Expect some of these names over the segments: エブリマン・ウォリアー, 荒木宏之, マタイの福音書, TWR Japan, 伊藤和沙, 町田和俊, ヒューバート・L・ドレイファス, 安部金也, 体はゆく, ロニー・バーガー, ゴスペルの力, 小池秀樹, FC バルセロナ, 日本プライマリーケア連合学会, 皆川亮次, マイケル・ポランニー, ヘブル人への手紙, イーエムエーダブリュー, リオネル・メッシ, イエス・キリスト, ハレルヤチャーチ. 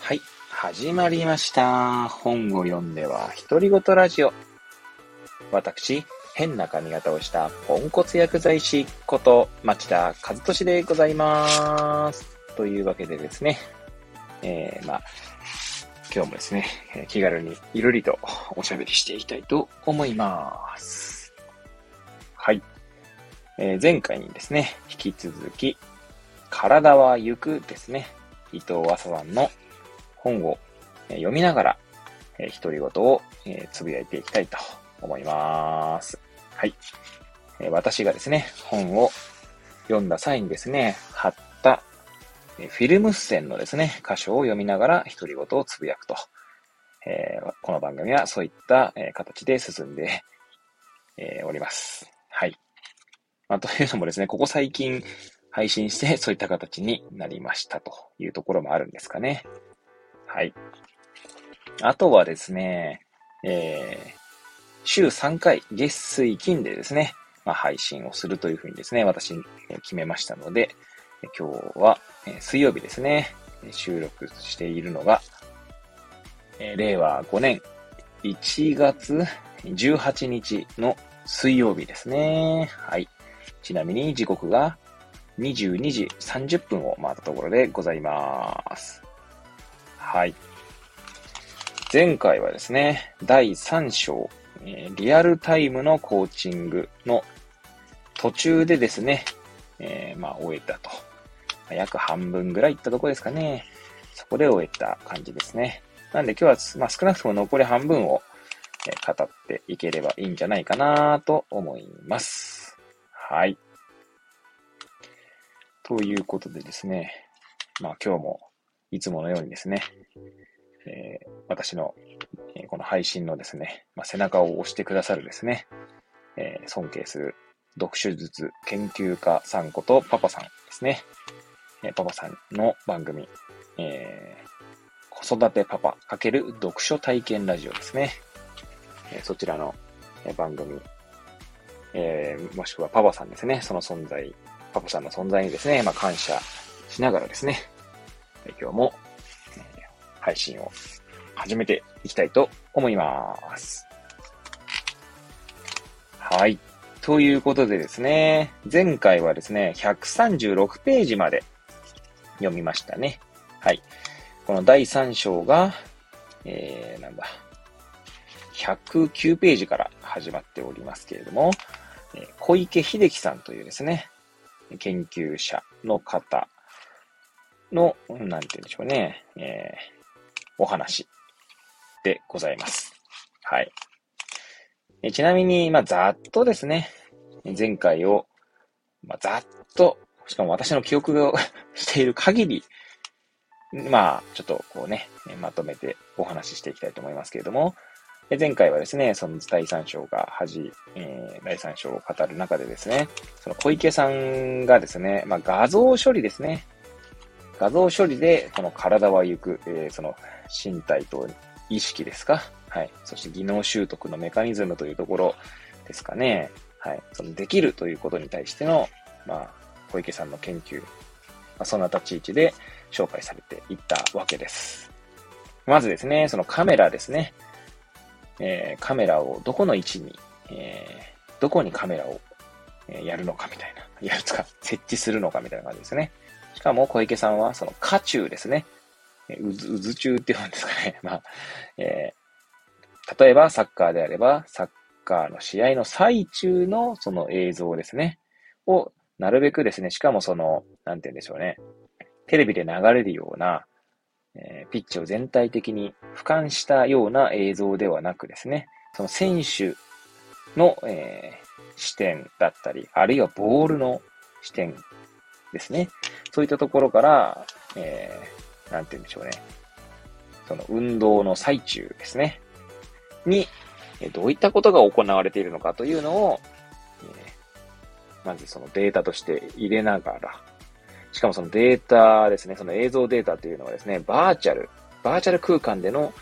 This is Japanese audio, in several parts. はい、始まりました。本を読んでは独り言ラジオ。私、変な髪型をしたポンコツ薬剤師こと町田和俊でございます。というわけでですね、今日もですね、気軽にゆるりとおしゃべりしていきたいと思います。はい。前回にですね、引き続き、体はゆくですね、伊藤和沙さんの本を読みながら、独り言をつぶやいていきたいと思います。はい。私がですね、本を読んだ際にですね、貼ったフィルム線のですね、箇所を読みながら独り言をつぶやくと、この番組はそういった形で進んでおります。はい。というのもですね、ここ最近配信してそういった形になりましたというところもあるんですかね。はい。あとはですね、週3回月水金でですね、配信をするというふうにですね、私決めましたので、今日は水曜日ですね、収録しているのが、令和5年1月18日の水曜日ですね。はい。ちなみに時刻が22時30分を回ったところでございます。はい。前回はですね、第3章、リアルタイムのコーチングの途中でですね、終えたと。約半分ぐらいいったとこですかね。そこで終えた感じですね。なんで今日は、少なくとも残り半分を語っていければいいんじゃないかなと思います。はい。ということでですね、今日もいつものようにですね、私のこの配信のですね、背中を押してくださるですね、尊敬する読書術研究家さんことパパさんですね。パパさんの番組、子育てパパ×読書体験ラジオですね。そちらの番組、もしくはパパさんですね。その存在、パパさんの存在にですね、感謝しながらですね、今日も配信を始めていきたいと思います。はい。ということでですね、前回はですね、136ページまで読みましたね。はい。この第3章が、109ページから始まっておりますけれども、小池秀樹さんというですね、研究者の方の、なんて言うんでしょうね、お話でございます。はい。ちなみに、ざっとですね、前回を、ざっと、しかも私の記憶をしている限り、ちょっとこうね、まとめてお話ししていきたいと思いますけれども、前回はですね、その第3章が第3章を語る中でですね、その小池さんがですね、画像処理ですね、画像処理で、この体はゆく、その身体と意識ですか、はい。そして技能習得のメカニズムというところですかね。はい。そのできるということに対しての、小池さんの研究、そんな立ち位置で紹介されていったわけです。まずですね、そのカメラですね。カメラをどこの位置に、どこにカメラをやるのかみたいな、設置するのかみたいな感じですね。しかも小池さんはその渦中ですね。渦中って言うんですかね。例えばサッカーであれば、サッカーの試合の最中のその映像ですね。を、なるべくですね、しかもその、なんて言うんでしょうね。テレビで流れるような、ピッチを全体的に俯瞰したような映像ではなくですね、その選手の、視点だったり、あるいはボールの視点ですね。そういったところから、なんて言うんでしょうね。その運動の最中ですね。に、どういったことが行われているのかというのを、まずそのデータとして入れながら、しかもそのデータですね、その映像データというのはですね、バーチャル空間での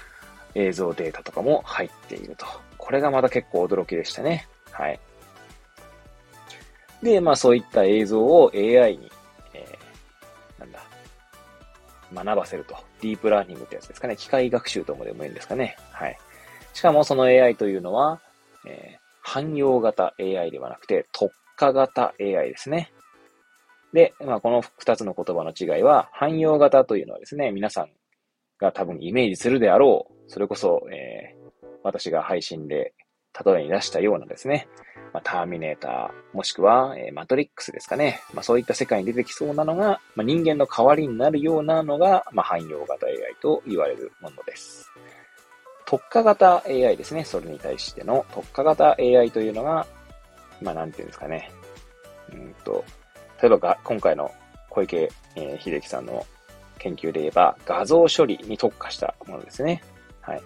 映像データとかも入っていると。これがまた結構驚きでしたね。はい。で、まあそういった映像を AI に、学ばせると。ディープラーニングってやつですかね。機械学習ともでもいいんですかね。はい。しかもその AI というのは、汎用型 AI ではなくて特化型 AI ですね。で、まあこの2つの言葉の違いは、汎用型というのはですね、皆さんが多分イメージするであろう。それこそ、私が配信で例えに出したようなですね、まあ、ターミネーター、もしくは、マトリックスですかね。まあ、そういった世界に出てきそうなのが、まあ、人間の代わりになるようなのが、まあ、汎用型 AI と言われるものです。特化型 AI ですね。それに対しての特化型 AI というのが、まあ、なんていうんですかね。例えば、今回の小池、秀樹さんの研究で言えば、画像処理に特化したものですね。はい。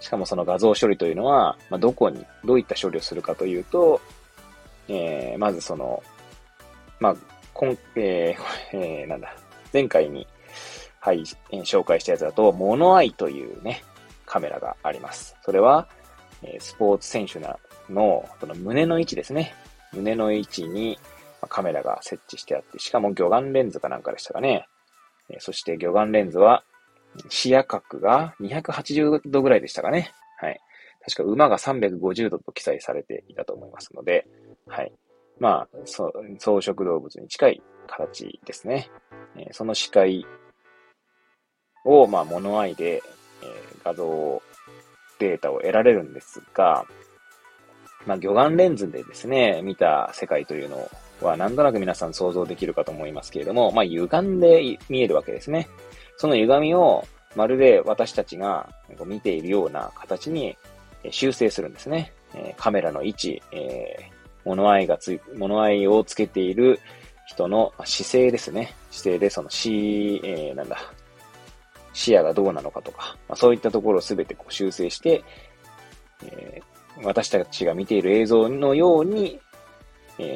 しかもその画像処理というのは、まあ、どういった処理をするかというと、まずその、まあ、前回に、はい、紹介したやつだと、モノアイというね、カメラがあります。それは、スポーツ選手の、その胸の位置ですね。胸の位置にカメラが設置してあって、しかも魚眼レンズかなんかでしたかね。そして魚眼レンズは、視野角が280度ぐらいでしたかね。はい。確か馬が350度と記載されていたと思いますので、はい。まあ、草食動物に近い形ですね。その視界を、まあ、モノアイで、画像、データを得られるんですが、まあ、魚眼レンズでですね、見た世界というのは、なんとなく皆さん想像できるかと思いますけれども、まあ、歪んで見えるわけですね。その歪みをまるで私たちが見ているような形に修正するんですね。カメラの位置、モノアイをつけている人の姿勢ですね。姿勢でその視野がどうなのかとか、まあ、そういったところをすべてこう修正して、私たちが見ている映像のように、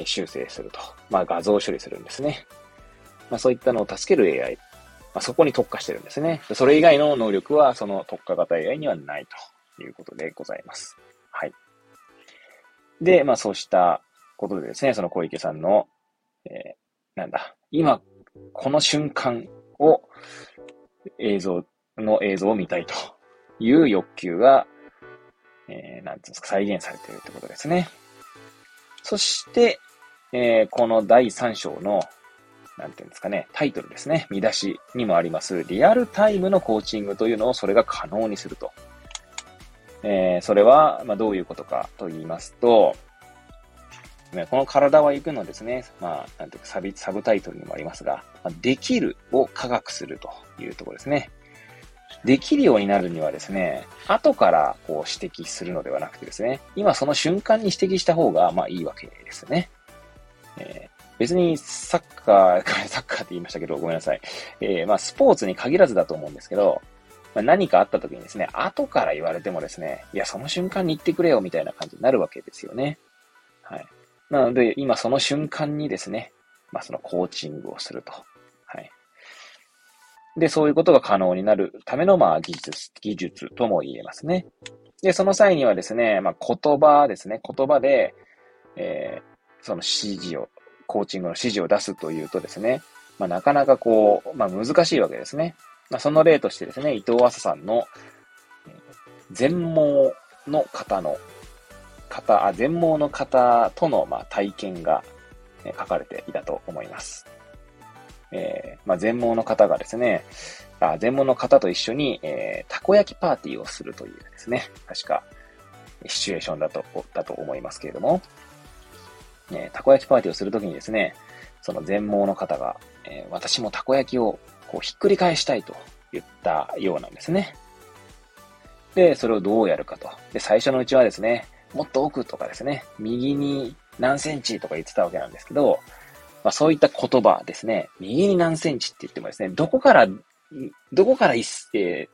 修正すると。まあ画像処理するんですね。まあそういったのを助けるAI。まあ、そこに特化してるんですね。それ以外の能力はその特化型 AI にはないということでございます。はい。で、まあそうしたことでですね、その小池さんの、今、この瞬間を映像を見たいという欲求が、再現されているということですね。そして、この第3章のタイトルですね。見出しにもあります。リアルタイムのコーチングというのをそれが可能にすると。それは、まあ、どういうことかと言いますと、この体は行くのですね。まあ、サブタイトルにもありますが、できるを科学するというところですね。できるようになるにはですね、後からこう指摘するのではなくてですね、今その瞬間に指摘した方が、まあいいわけですね。別にサッカーって言いましたけど、ごめんなさい。まあスポーツに限らずだと思うんですけど、まあ、何かあった時にですね、後から言われてもですね、いや、その瞬間に言ってくれよみたいな感じになるわけですよね。はい。なので、今その瞬間にですね、まあそのコーチングをすると。はい。で、そういうことが可能になるための、まあ技術とも言えますね。で、その際にはですね、まあ言葉ですね、言葉で、そのコーチングの指示を出すというとですね、まあ、なかなかこう、まあ、難しいわけですね。まあ、その例としてですね、伊藤浅さんの全盲の方とのまあ体験が書かれていたと思います。まあ、全盲の方がですね、全盲の方と一緒に、たこ焼きパーティーをするというですね、確かシチュエーションだと思いますけれども、たこ焼きパーティーをするときにですね、その全盲の方が、私もたこ焼きをこうひっくり返したいと言ったようなんですね。で、それをどうやるかと。で、最初のうちはですね、もっと奥とかですね、右に何センチとか言ってたわけなんですけど、まあ、そういった言葉ですね、右に何センチって言ってもですね、どこから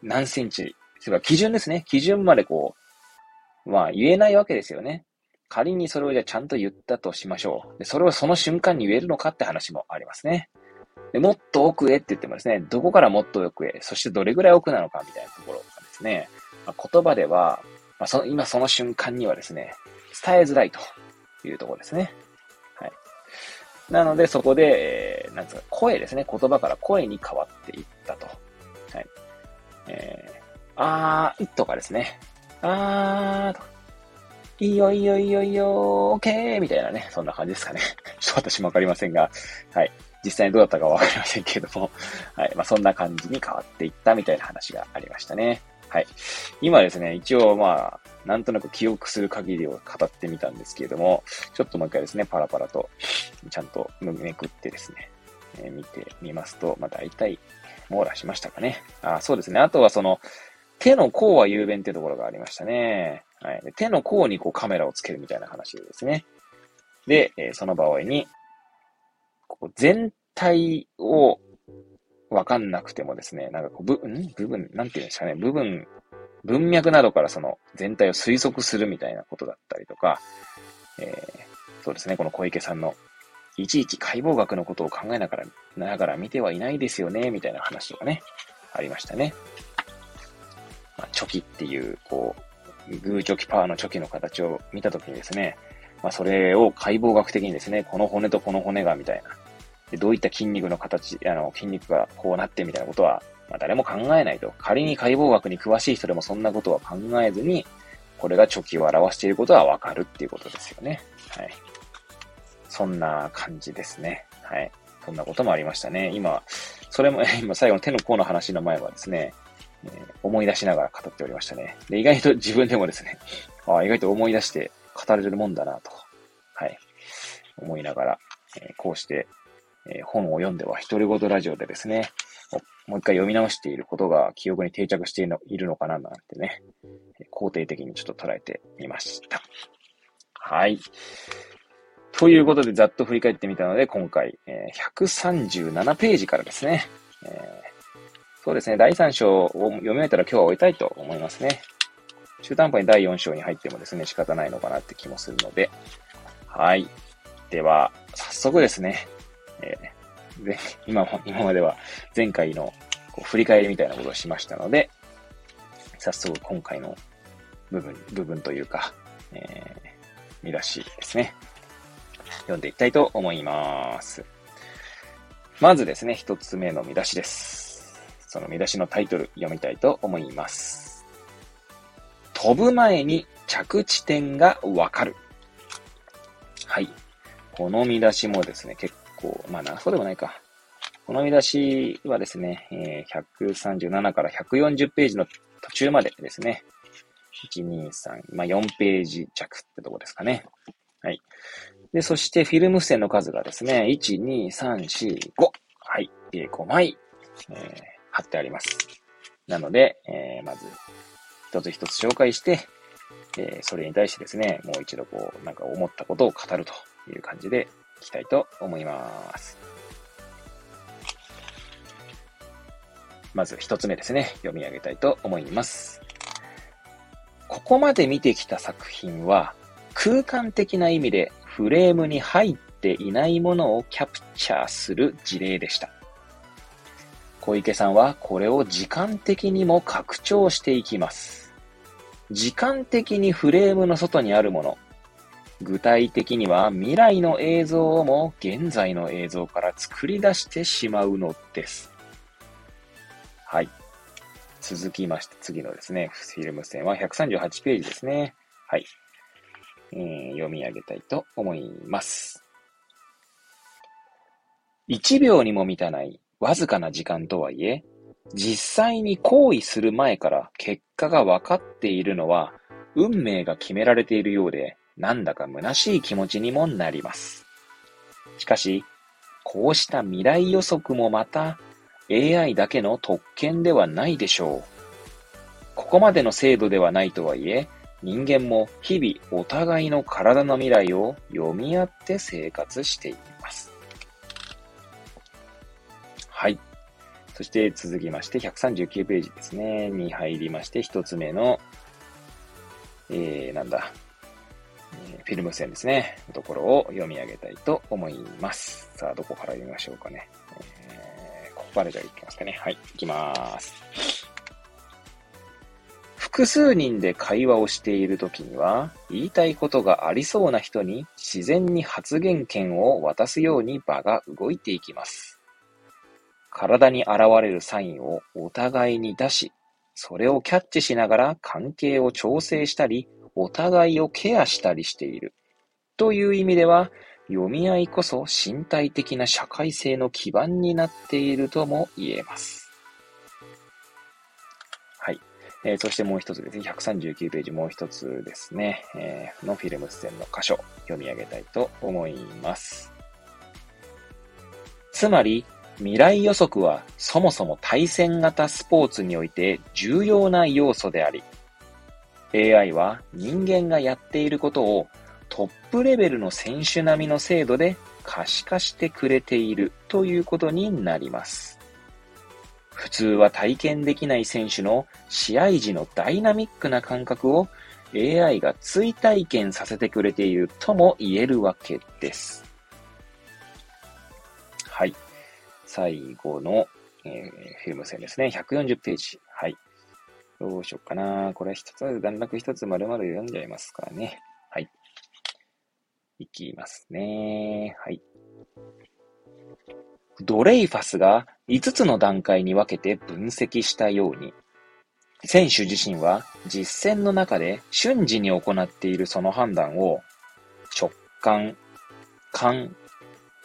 何センチ、それは基準ですね、基準までこう、まあ言えないわけですよね。仮にそれをじゃあちゃんと言ったとしましょう。で、それをその瞬間に言えるのかって話もありますね。で、もっと奥へって言ってもですね、どこからもっと奥へ、そしてどれぐらい奥なのかみたいなところがですね、まあ、言葉ではまあ、今その瞬間にはですね、伝えづらいというところですね。はい。なので、そこで、なんですか、声ですね。言葉から声に変わっていったと。はい。とかですね。とか。いいよ、いいよ、いいよ、いいよ、オッケーみたいなね。そんな感じですかね。ちょっと私もわかりませんが、はい。実際にどうだったかわかりませんけれども、はい。まあ、そんな感じに変わっていったみたいな話がありましたね。はい。今ですね、一応まあ、なんとなく記憶する限りを語ってみたんですけれども、ちょっともう一回ですね、パラパラとちゃんとめくってですね、見てみますと、まあ大体網羅しましたかね。そうですね。あとはその、手の甲は雄弁っていうところがありましたね。はい。で、手の甲にこうカメラをつけるみたいな話ですね。で、その場合に、こう全体をわかんなくてもですね、なんかこう、なんていうんですかね、文脈などからその全体を推測するみたいなことだったりとか、そうですね、この小池さんの、いちいち解剖学のことを考えながら見てはいないですよね、みたいな話とかね、ありましたね。まあ、チョキっていう、こう、グーチョキパーのチョキの形を見たときにですね、まあ、それを解剖学的にですね、この骨とこの骨が、みたいな。でどういった筋肉の形、筋肉がこうなってみたいなことは、まあ、誰も考えないと。仮に解剖学に詳しい人でもそんなことは考えずに、これがチョキを表していることはわかるっていうことですよね。はい。そんな感じですね。はい。そんなこともありましたね。今最後の手の甲の話の前はですね、思い出しながら語っておりましたね。で、意外と自分でもですね、意外と思い出して語れるもんだなと。はい。思いながら、こうして、本を読んでは独り言ラジオでですね、もう一回読み直していることが記憶に定着しているのかななんてね、肯定的にちょっと捉えてみました。はい。ということでざっと振り返ってみたので、今回、137ページからですね、そうですね、第3章を読み終えたら今日は終えたいと思いますね。中途半端に第4章に入ってもですね、仕方ないのかなって気もするので、はい。では、早速ですね、今までは前回のこう振り返りみたいなことをしましたので、早速今回の部分というか、見出しですね。読んでいきたいと思います。まずですね、一つ目の見出しです。その見出しのタイトル読みたいと思います。飛ぶ前に着地点がわかる。はい。この見出しもですね、結構まあな、そうでもないか。この見出しはですね、137から140ページの途中までですね、1、2、3、まあ4ページ弱ってとこですかね。はい。で、そしてフィルム付箋の数がですね、1、2、3、4、5。はい。5枚、貼ってあります。なので、まず、一つ一つ紹介して、それに対してですね、もう一度こう、なんか思ったことを語るという感じで、いきたいと思います。まず一つ目ですね、読み上げたいと思います。ここまで見てきた作品は、空間的な意味でフレームに入っていないものをキャプチャーする事例でした。小池さんはこれを時間的にも拡張していきます。時間的にフレームの外にあるもの、具体的には未来の映像をも現在の映像から作り出してしまうのです。はい。続きまして、次のですね、フィルム線は138ページですね。はい。読み上げたいと思います。1秒にも満たないわずかな時間とはいえ、実際に行為する前から結果が分かっているのは、運命が決められているようで、なんだか虚しい気持ちにもなります。しかし、こうした未来予測もまた AI だけの特権ではないでしょう。ここまでの精度ではないとはいえ、人間も日々お互いの体の未来を読み合って生活しています。はい。そして続きまして139ページですね。に入りまして1つ目の、フィルム線ですね。のところを読み上げたいと思います。さあ、どこから読みましょうかね。ここからじゃあいきますかね。はい、いきます。複数人で会話をしているときには、言いたいことがありそうな人に自然に発言権を渡すように場が動いていきます。体に現れるサインをお互いに出し、それをキャッチしながら関係を調整したり、お互いをケアしたりしている。という意味では、読み合いこそ身体的な社会性の基盤になっているとも言えます。はい。そしてもう一つですね、139ページもう一つですね、のフィルムス戦の箇所、読み上げたいと思います。つまり、未来予測はそもそも対戦型スポーツにおいて重要な要素であり、AI は人間がやっていることをトップレベルの選手並みの精度で可視化してくれているということになります。普通は体験できない選手の試合時のダイナミックな感覚を AI が追体験させてくれているとも言えるわけです。はい。最後の、フィルム線ですね。140ページ。はい。どうしようかな。これ一つ、段落一つ丸々読んじゃいますからね。はい。いきますね。はい。ドレイファスが5つの段階に分けて分析したように、選手自身は実践の中で瞬時に行っているその判断を直感、感、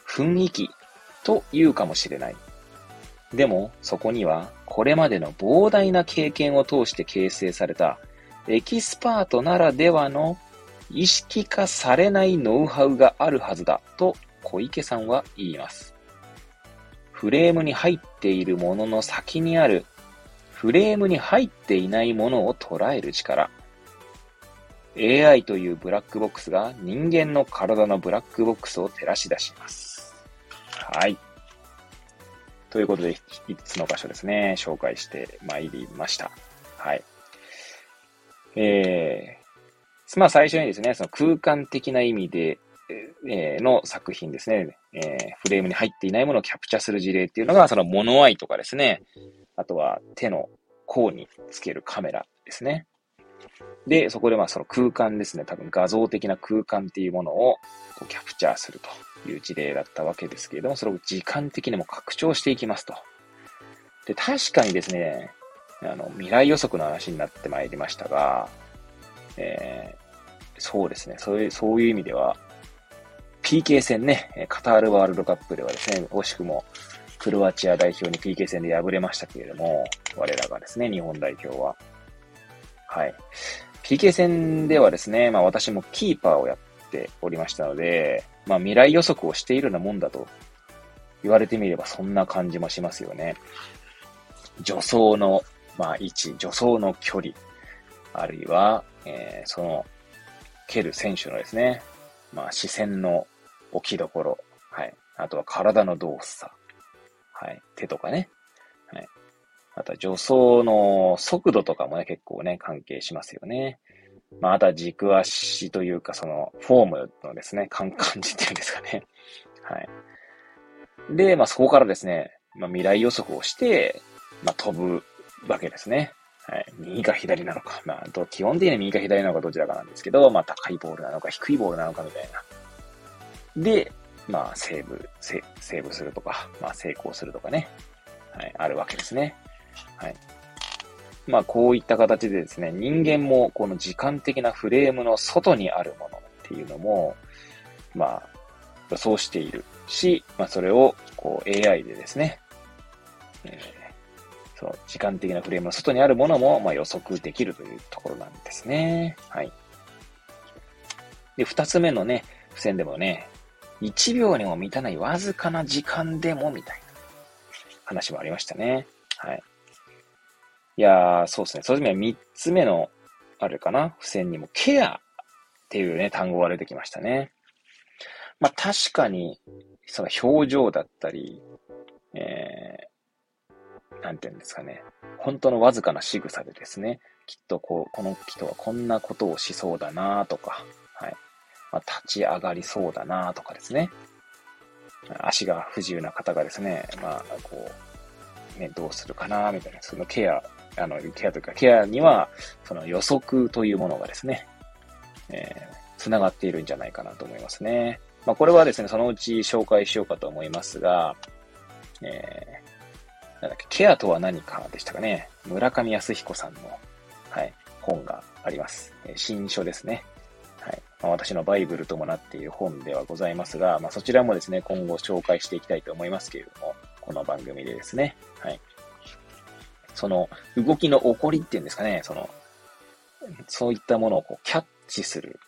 雰囲気というかもしれない。でもそこにはこれまでの膨大な経験を通して形成されたエキスパートならではの意識化されないノウハウがあるはずだと小池さんは言います。フレームに入っているものの先にあるフレームに入っていないものを捉える力。AI というブラックボックスが人間の体のブラックボックスを照らし出します。はい。ということで、5つの箇所ですね、紹介してまいりました。はい。まあ最初にですね、その空間的な意味で、の作品ですね、フレームに入っていないものをキャプチャする事例っていうのが、その物合いとかですね、あとは手の甲につけるカメラですね。で、そこでまあその空間ですね、多分画像的な空間っていうものをこうキャプチャーするという事例だったわけですけれども、それを時間的にも拡張していきますと。で、確かにですね、未来予測の話になってまいりましたが、そうですね、そういう意味では、PK 戦ね、カタールワールドカップではですね、惜しくもクロアチア代表に PK 戦で敗れましたけれども、我らがですね、日本代表は。はい。PK 戦ではですね、まあ私もキーパーをやっておりましたので、まあ未来予測をしているようなもんだと言われてみればそんな感じもしますよね。助走の、まあ位置、助走の距離、あるいは、その蹴る選手のですね、まあ視線の置きどころ、はい。あとは体の動作、はい。手とかね、はい。あとは助走の速度とかもね、結構ね、関係しますよね。まあ、あとは軸足というか、その、フォームのですね、感じっていうんですかね。はい。で、まあ、そこからですね、まあ、未来予測をして、まあ、飛ぶわけですね。はい。右か左なのか。まあ、基本的には右か左なのかどちらかなんですけど、まあ、高いボールなのか低いボールなのかみたいな。で、まあ、セーブするとか、まあ、成功するとかね。はい。あるわけですね。はい。まあ、こういった形でですね、人間もこの時間的なフレームの外にあるものっていうのも、まあ、予想しているし、まあ、それをこう AI でですね、その時間的なフレームの外にあるものもまあ予測できるというところなんですね。はい。で、二つ目のね、付箋でもね、1秒にも満たないわずかな時間でもみたいな話もありましたね。はい。いやー、そうですね。そういう意味では3つ目の、あれかな、付箋にも、ケアっていうね、単語が出てきましたね。まあ確かに、その表情だったり、なんていうんですかね。本当のわずかな仕草でですね、きっとこの人はこんなことをしそうだなとか、はい。まあ、立ち上がりそうだなとかですね。足が不自由な方がですね、まあ、こう、ね、どうするかなみたいな、そのケアケアというか、ケアには、その予測というものがですね、つながっているんじゃないかなと思いますね。まあ、これはですね、そのうち紹介しようかと思いますが、なんだっけ、ケアとは何かでしたかね。村上康彦さんの、はい、本があります。新書ですね。はい。まあ、私のバイブルともなっている本ではございますが、まあ、そちらもですね、今後紹介していきたいと思いますけれども、この番組でですね、はい。その動きの起こりっていうんですかね、そういったものをこうキャッチする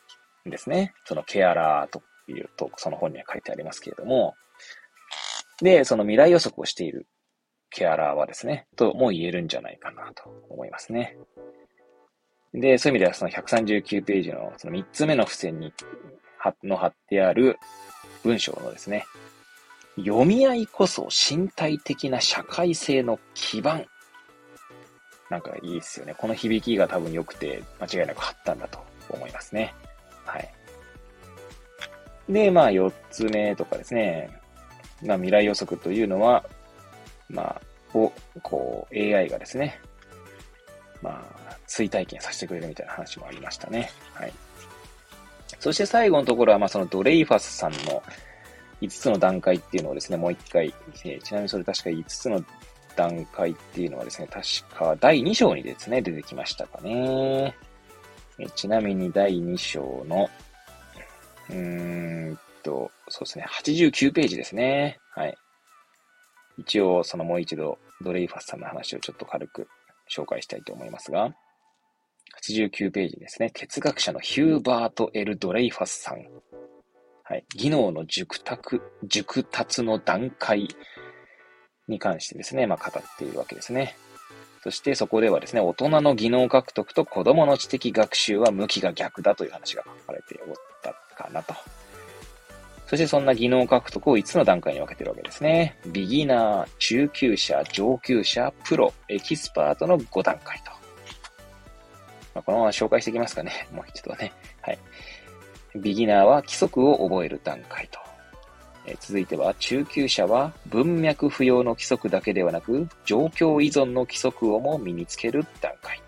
んですね。そのケアラーというと、その本には書いてありますけれども、で、その未来予測をしているケアラーはですね、とも言えるんじゃないかなと思いますね。で、そういう意味ではその139ページのその3つ目の付箋に貼ってある文章のですね、読み合いこそ身体的な社会性の基盤。なんかいいですよね。この響きが多分良くて間違いなく貼ったんだと思いますね。はい。で、まあ4つ目とかですね。まあ未来予測というのは、まあ、AI がですね、まあ、追体験させてくれるみたいな話もありましたね。はい。そして最後のところは、まあ、そのドレイファスさんの5つの段階っていうのをですね、もう一回、ちなみにそれ確か5つの段階っていうのはですね、確か第2章にですね、出てきましたかね。ちなみに第2章の、そうですね、89ページですね。はい。一応、そのもう一度、ドレイファスさんの話をちょっと軽く紹介したいと思いますが、89ページですね。哲学者のヒューバート・L・ドレイファスさん。はい。技能の熟達の段階に関してですね、まあ語っているわけですね。そしてそこではですね、大人の技能獲得と子供の知的学習は向きが逆だという話が書かれておったかなと。そしてそんな技能獲得を5つの段階に分けているわけですね。ビギナー、中級者、上級者、プロ、エキスパートの5段階と。まあ、このまま紹介していきますかね。もう一度ね。はい。ビギナーは規則を覚える段階と。続いては、中級者は文脈不要の規則だけではなく、状況依存の規則をも身につける段階。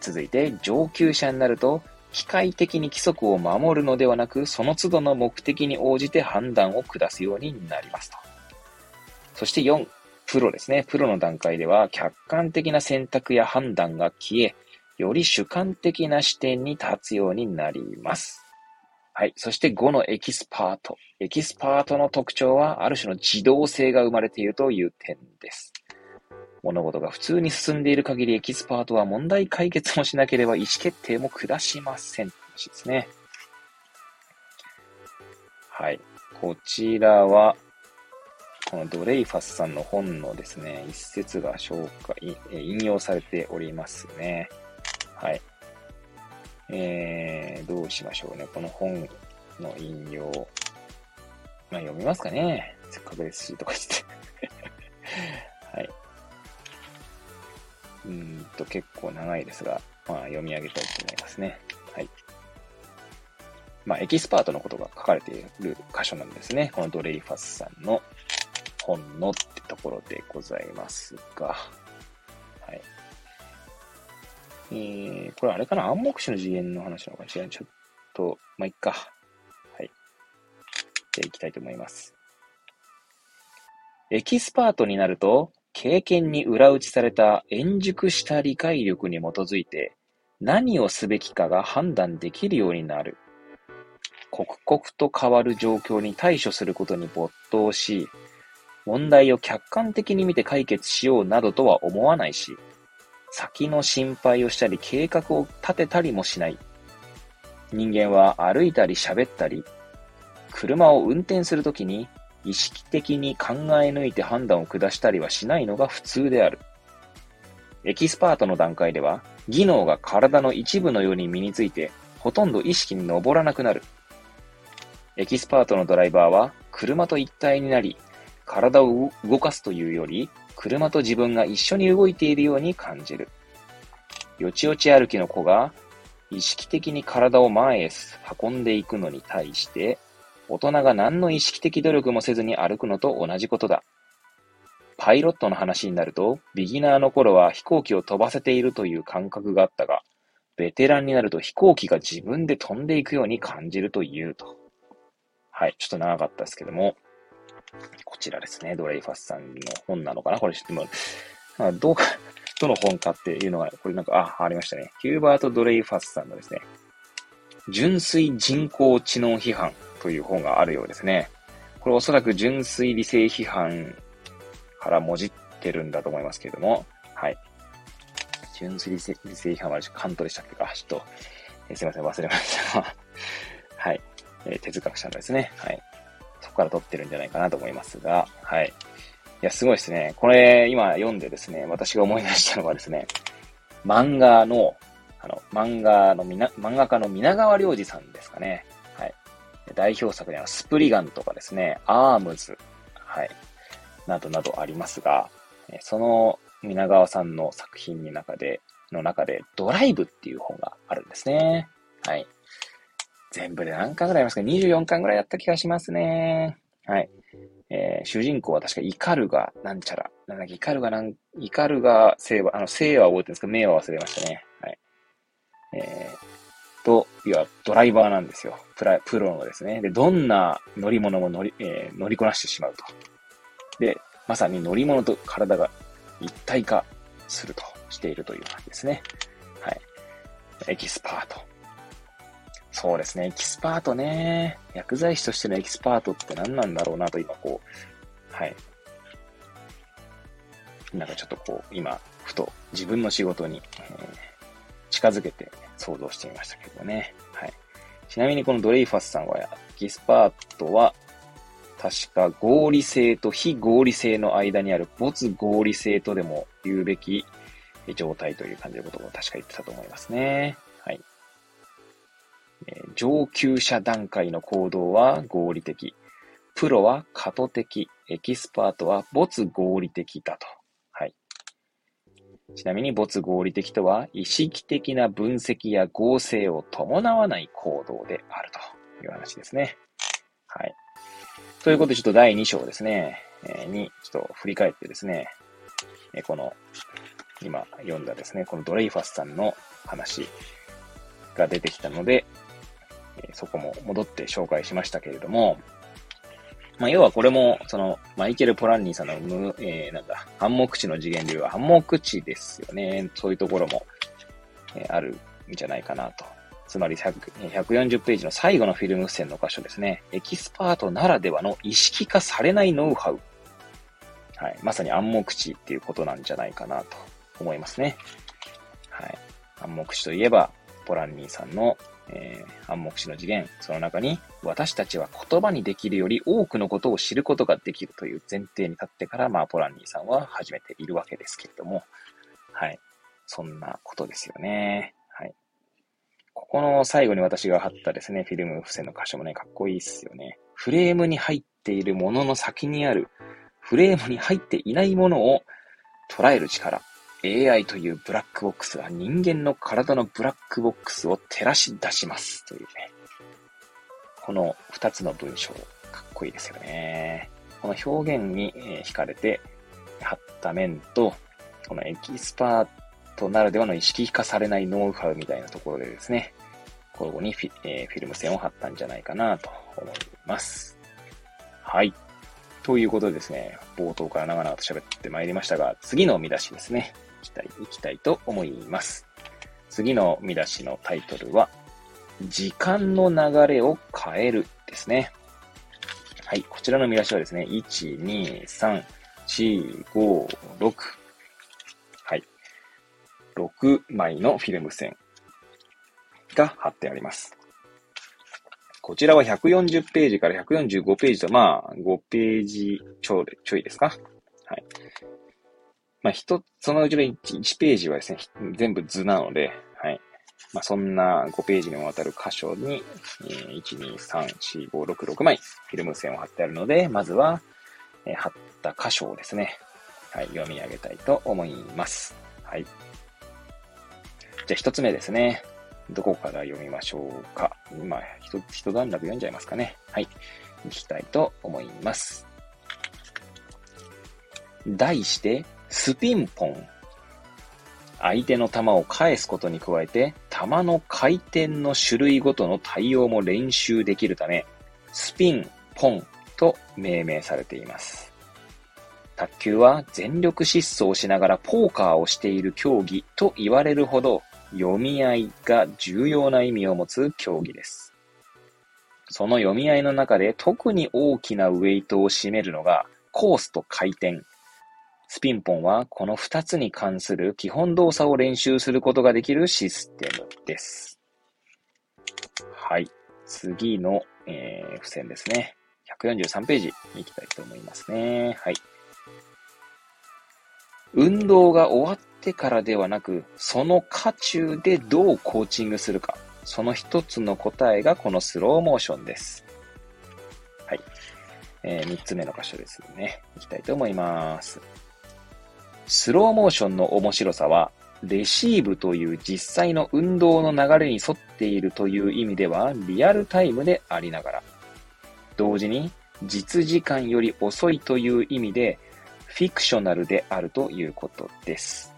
続いて、上級者になると、機械的に規則を守るのではなく、その都度の目的に応じて判断を下すようになりますと。そして4、プロですね。プロの段階では、客観的な選択や判断が消え、より主観的な視点に立つようになります。はい。そして5のエキスパート。エキスパートの特徴は、ある種の自動性が生まれているという点です。物事が普通に進んでいる限り、エキスパートは問題解決もしなければ意思決定も下しません。ですね。はい。こちらは、このドレイファスさんの本のですね、一節が引用されておりますね。はい。どうしましょうね。この本の引用。まあ、読みますかね。せっかくですし、とかして。はい。結構長いですが、まあ、読み上げたいと思いますね。はい。まあ、エキスパートのことが書かれている箇所なんですね。このドレイファスさんの本のってところでございますが。はい。これあれかな、暗黙知の次元の話なのか違う。ちょっと、まあ、いっか。はい。じゃあ、いきたいと思います。エキスパートになると、経験に裏打ちされた円熟した理解力に基づいて、何をすべきかが判断できるようになる。刻々と変わる状況に対処することに没頭し、問題を客観的に見て解決しようなどとは思わないし、先の心配をしたり計画を立てたりもしない。人間は歩いたり喋ったり、車を運転するときに意識的に考え抜いて判断を下したりはしないのが普通である。エキスパートの段階では、技能が体の一部のように身について、ほとんど意識に上らなくなる。エキスパートのドライバーは車と一体になり、体を動かすというより、車と自分が一緒に動いているように感じる。よちよち歩きの子が意識的に体を前へ運んでいくのに対して、大人が何の意識的努力もせずに歩くのと同じことだ。パイロットの話になると、ビギナーの頃は飛行機を飛ばせているという感覚があったが、ベテランになると飛行機が自分で飛んでいくように感じるというと。はい、ちょっと長かったですけども、こちらですね、ドレイファスさんの本なのかな、これ知ってもらう。まあ、どの本かっていうのが、これなんか、ありましたね。ヒューバート・ドレイファスさんのですね、純粋人工知能批判という本があるようですね。これおそらく純粋理性批判からもじってるんだと思いますけれども、はい。純粋理性批判はカントでしたっけか、ちょっと、すいません、忘れましたが、はい、哲学者のですね、はい。そこから取ってるんじゃないかなと思いますが、はい。いや、すごいですね。これ、今読んでですね、私が思い出したのはですね、漫画家の皆川亮次さんですかね。はい。代表作にはスプリガンとかですね、アームズ、はい。などなどありますが、その皆川さんの作品の中でドライブっていう本があるんですね。はい。全部で何巻ぐらいありますか ?24 巻ぐらいだった気がしますね。はい。主人公は確かイカルガ姓は覚えてるんですけど、名は忘れましたね。はい。いや、ドライバーなんですよ。プロのですね。で、どんな乗り物も乗りこなしてしまうと。で、まさに乗り物と体が一体化するとしているという感じですね。はい。エキスパート。そうですね。エキスパートね。薬剤師としてのエキスパートって何なんだろうなと今こう、はい。なんかちょっとこう、今、ふと自分の仕事に、近づけて想像してみましたけどね。はい。ちなみにこのドレイファスさんは、エキスパートは、確か合理性と非合理性の間にある没合理性とでも言うべき状態という感じのことを確か言ってたと思いますね。はい。上級者段階の行動は合理的、プロは過渡的、エキスパートは没合理的だと。はい。ちなみに没合理的とは意識的な分析や合成を伴わない行動であるという話ですね。はい。ということで、ちょっと第2章ですね、に、ちょっと振り返ってですね、この、今読んだですね、このドレイファスさんの話が出てきたので、そこも戻って紹介しましたけれども、まあ、要はこれも、その、マイケル・ポランニーさんのハンモク地の次元流はハンモク地ですよね。そういうところも、あるんじゃないかなと。つまり140ページの最後のフィルム付箋の箇所ですね。エキスパートならではの意識化されないノウハウ。はい。まさに暗黙知っていうことなんじゃないかなと思いますね。はい。暗黙知といえば、ポランニーさんの、暗黙知の次元、その中に、私たちは言葉にできるより多くのことを知ることができるという前提に立ってから、まあ、ポランニーさんは始めているわけですけれども、はい。そんなことですよね。ここの最後に私が貼ったですね、フィルム付箋の箇所もね、かっこいいっすよね。フレームに入っているものの先にある、フレームに入っていないものを捉える力。AI というブラックボックスが人間の体のブラックボックスを照らし出します。というね。この2つの文章、かっこいいですよね。この表現に惹かれて貼った面と、このエキスパート、ならではの意識化されないノウハウみたいなところでですね、ここにフィルム線を貼ったんじゃないかなと思います。はい。ということでですね、冒頭から長々と喋ってまいりましたが、次の見出しですね、いきたいと思います。次の見出しのタイトルは、時間の流れを変えるですね。はい。こちらの見出しはですね、1、2、3、4、5、6、6枚のフィルム線が貼ってあります。こちらは140ページから145ページと、まあ、5ページちょいですか。はい。まあ、そのうちの 1ページはですね、全部図なので、はい。まあ、そんな5ページにもわたる箇所に、1、2、3、4、5、6、6枚フィルム線を貼ってあるので、まずは、貼った箇所をですね、はい、読み上げたいと思います。はい。じゃあ一つ目ですね。どこから読みましょうか。今、一段落読んじゃいますかね。はい。いきたいと思います。題してスピンポン。相手の球を返すことに加えて、球の回転の種類ごとの対応も練習できるため、スピンポンと命名されています。卓球は全力疾走しながらポーカーをしている競技と言われるほど、読み合いが重要な意味を持つ競技です。その読み合いの中で特に大きなウエイトを占めるのがコースと回転。スピンポンはこの2つに関する基本動作を練習することができるシステムです。はい。次の、付箋ですね。143ページに行きたいと思いますね。はい。運動が終わってからではなく、その渦中でどうコーチングするか。その一つの答えがこのスローモーションです。はい。3つ目の箇所ですね。行きたいと思います。スローモーションの面白さは、レシーブという実際の運動の流れに沿っているという意味ではリアルタイムでありながら、同時に実時間より遅いという意味でフィクショナルであるということです。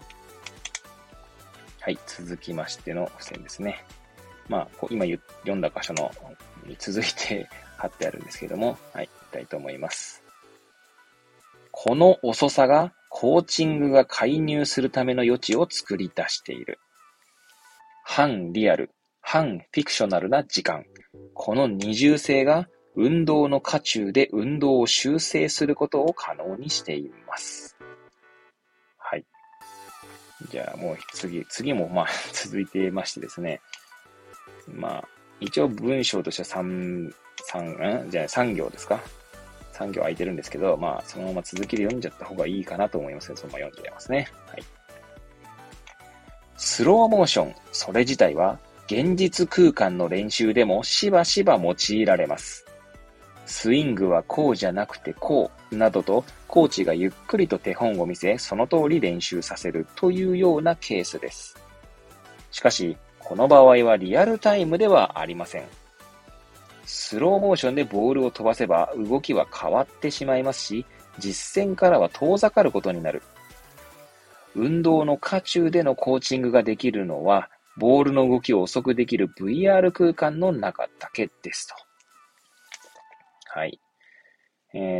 はい、続きましての付箋ですね。まあ、今読んだ箇所のに続いて貼ってあるんですけども、はい、いきたいと思います。この遅さがコーチングが介入するための余地を作り出している。反リアル、反フィクショナルな時間。この二重性が運動の渦中で運動を修正することを可能にしています。はい。じゃあもう次もまあ続いてましてですね。まあ一応文章としては3行ですか。3行空いてるんですけど、まあ、そのまま続きで読んじゃった方がいいかなと思いますので、そのまま読んじゃいますね。はい。スローモーション、それ自体は、現実空間の練習でもしばしば用いられます。スイングはこうじゃなくてこう、などと、コーチがゆっくりと手本を見せ、その通り練習させるというようなケースです。しかし、この場合はリアルタイムではありません。スローモーションでボールを飛ばせば動きは変わってしまいますし、実践からは遠ざかることになる。運動の渦中でのコーチングができるのは、ボールの動きを遅くできる VR 空間の中だけですと。はい。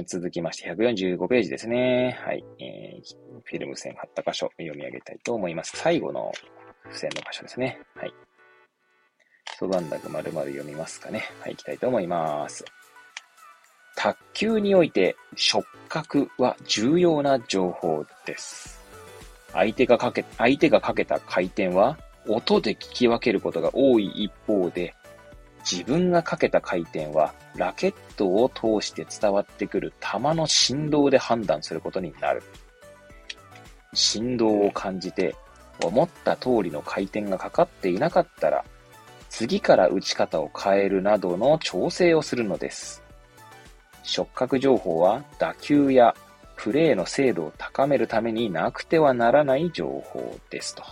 続きまして145ページですね。はい。フィルム線貼った箇所読み上げたいと思います。最後の付箋の箇所ですね。はい。一段落丸々読みますかね。はい、いきたいと思います。卓球において触覚は重要な情報です。相手がかけた回転は音で聞き分けることが多い一方で、自分がかけた回転はラケットを通して伝わってくる球の振動で判断することになる。振動を感じて思った通りの回転がかかっていなかったら、次から打ち方を変えるなどの調整をするのです。触覚情報は打球やプレーの精度を高めるためになくてはならない情報ですと。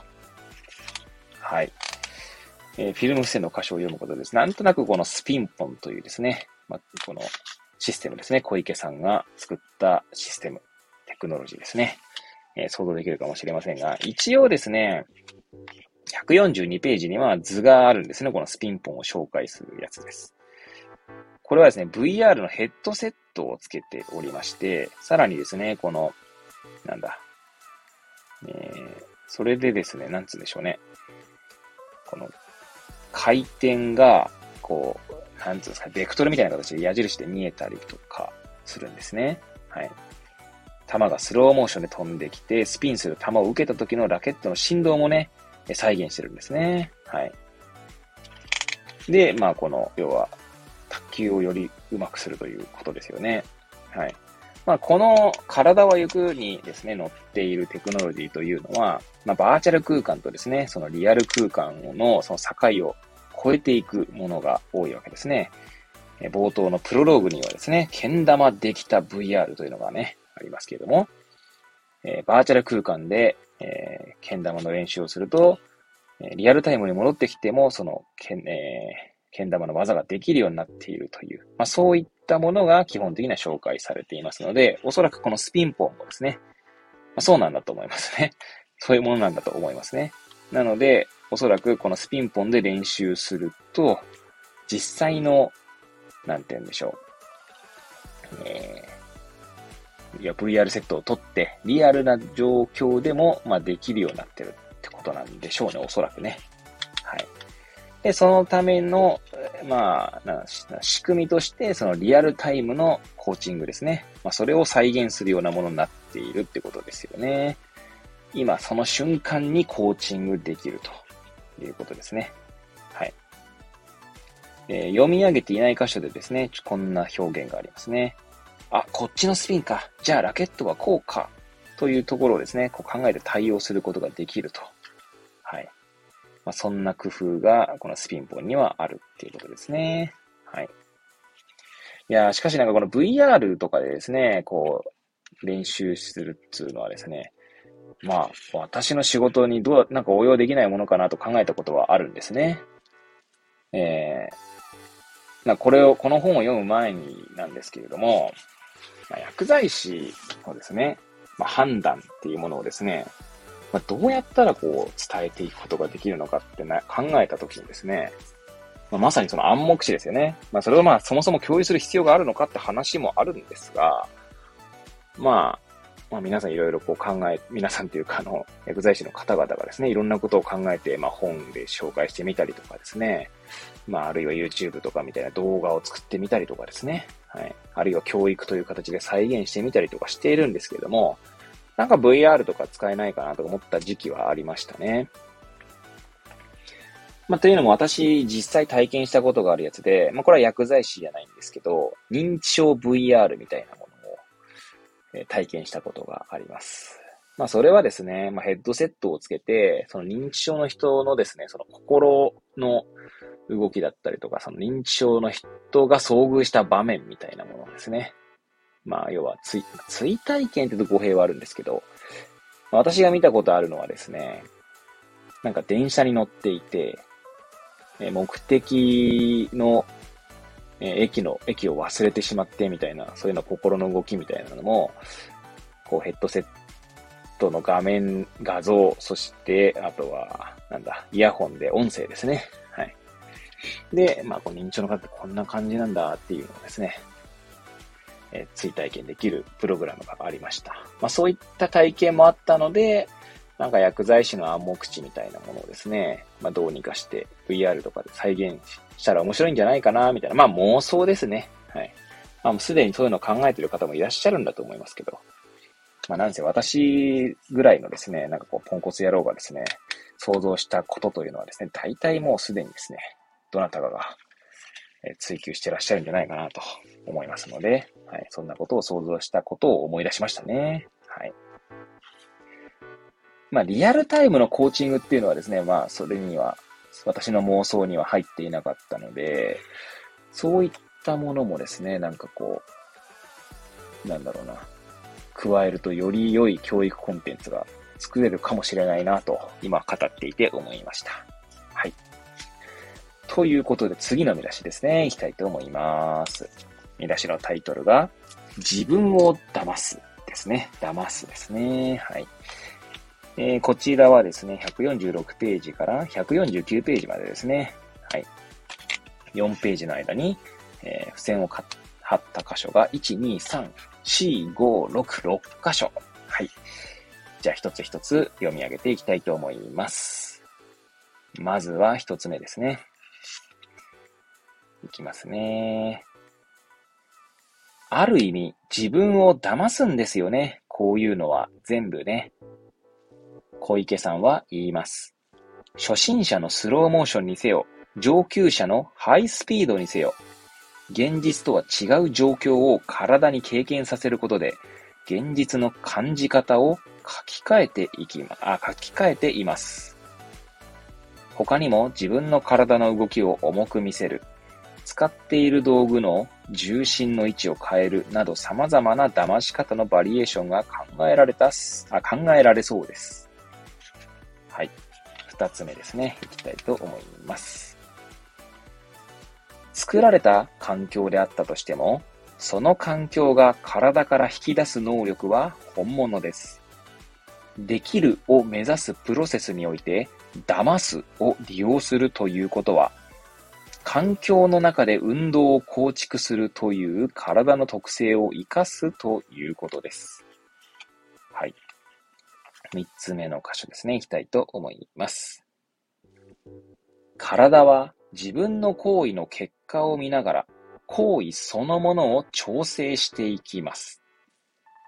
はい。フィルム付箋の箇所を読むことです。なんとなくこのスピンポンというですね、まあ、このシステムですね、小池さんが作ったシステム、テクノロジーですね。想像できるかもしれませんが、一応ですね、142ページには図があるんですね。このスピンポンを紹介するやつです。これはですね、VR のヘッドセットをつけておりまして、さらにですね、この、なんだ、それでですね、なんつうんでしょうね。この、回転が、こう、なんつうんですか、ベクトルみたいな形で矢印で見えたりとかするんですね。はい。球がスローモーションで飛んできて、スピンする球を受けた時のラケットの振動もね、再現してるんですね。はい。で、まあ、この、要は、卓球をよりうまくするということですよね。はい。まあ、この体はゆくにですね、乗っているテクノロジーというのは、まあ、バーチャル空間とですね、そのリアル空間のその境を超えていくものが多いわけですね。冒頭のプロローグにはですね、けん玉できた VR というのがね、ありますけれども、バーチャル空間で、けん玉の練習をすると、リアルタイムに戻ってきても、そのけん玉の技ができるようになっているという、まあ、そういったものが基本的には紹介されていますので、おそらくこのスピンポンもですね、そうなんだと思いますね。そういうものなんだと思いますね。なので、おそらくこのスピンポンで練習すると、実際の、なんて言うんでしょう。VR セットを取って、リアルな状況でも、できるようになってるってことなんでしょうね、おそらくね。はい。で、そのための、仕組みとして、そのリアルタイムのコーチングですね。それを再現するようなものになっているってことですよね。今、その瞬間にコーチングできるということですね。はい。読み上げていない箇所でですね、こんな表現がありますね。あ、こっちのスピンか。じゃあラケットはこうか。というところをですね、こう考えて対応することができると。はい。そんな工夫が、このスピンポンにはあるっていうことですね。はい。いや、しかしなんかこの VR とかでですね、こう、練習するっていうのはですね、私の仕事になんか応用できないものかなと考えたことはあるんですね。この本を読む前になんですけれども、薬剤師のですね、判断っていうものをですね、どうやったらこう伝えていくことができるのかって考えたときにですね、まさにその暗黙知ですよね。それをそもそも共有する必要があるのかって話もあるんですが、皆さんいろいろこう皆さんというか薬剤師の方々がですね、いろんなことを考えて、本で紹介してみたりとかですね、あるいは YouTube とかみたいな動画を作ってみたりとかですね、はい。あるいは教育という形で再現してみたりとかしているんですけれども、なんか VR とか使えないかなと思った時期はありましたね。というのも私実際体験したことがあるやつで、これは薬剤師じゃないんですけど、認知症 VR みたいなもの。体験したことがあります。それはですね、ヘッドセットをつけて、その認知症の人のですね、その心の動きだったりとか、その認知症の人が遭遇した場面みたいなものですね。要は追体験って語弊はあるんですけど、私が見たことあるのはですね、なんか電車に乗っていて、目的の駅を忘れてしまってみたいな、そういうの心の動きみたいなのも、こうヘッドセットの画面、画像、そして、あとは、イヤホンで音声ですね。はい。で、こう認知症の方ってこんな感じなんだっていうのをですね、追体験できるプログラムがありました。そういった体験もあったので、なんか薬剤師の暗黙知みたいなものをですね、どうにかして VR とかで再現したら面白いんじゃないかな、みたいな。妄想ですね。はい。もうすでにそういうのを考えている方もいらっしゃるんだと思いますけど。なんせ私ぐらいのですね、なんかこう、ポンコツ野郎がですね、想像したことというのはですね、大体もうすでにですね、どなたかが追求してらっしゃるんじゃないかなと思いますので、はい。そんなことを想像したことを思い出しましたね。はい。リアルタイムのコーチングっていうのはですね、それには、私の妄想には入っていなかったので、そういったものもですね、なんかこう、加えるとより良い教育コンテンツが作れるかもしれないなと、今語っていて思いました。はい。ということで、次の見出しですね、いきたいと思います。見出しのタイトルが、自分を騙すですね。騙すですね。はい。こちらはですね、146ページから149ページまでですね、はい、4ページの間に、付箋を貼った箇所が1、2、3、4、5、6、6箇所。はい。じゃあ一つ一つ読み上げていきたいと思います。まずは一つ目ですね。いきますね。ある意味、自分を騙すんですよね。こういうのは全部ね。小池さんは言います。初心者のスローモーションにせよ、上級者のハイスピードにせよ、現実とは違う状況を体に経験させることで、現実の感じ方を書き換えています。他にも自分の体の動きを重く見せる、使っている道具の重心の位置を変えるなど様々な騙し方のバリエーションが考えられそうです。はい。二つ目ですね。いきたいと思います。作られた環境であったとしても、その環境が体から引き出す能力は本物です。できるを目指すプロセスにおいて、騙すを利用するということは、環境の中で運動を構築するという体の特性を生かすということです。はい。3つ目の箇所ですね。いきたいと思います。体は自分の行為の結果を見ながら、行為そのものを調整していきます。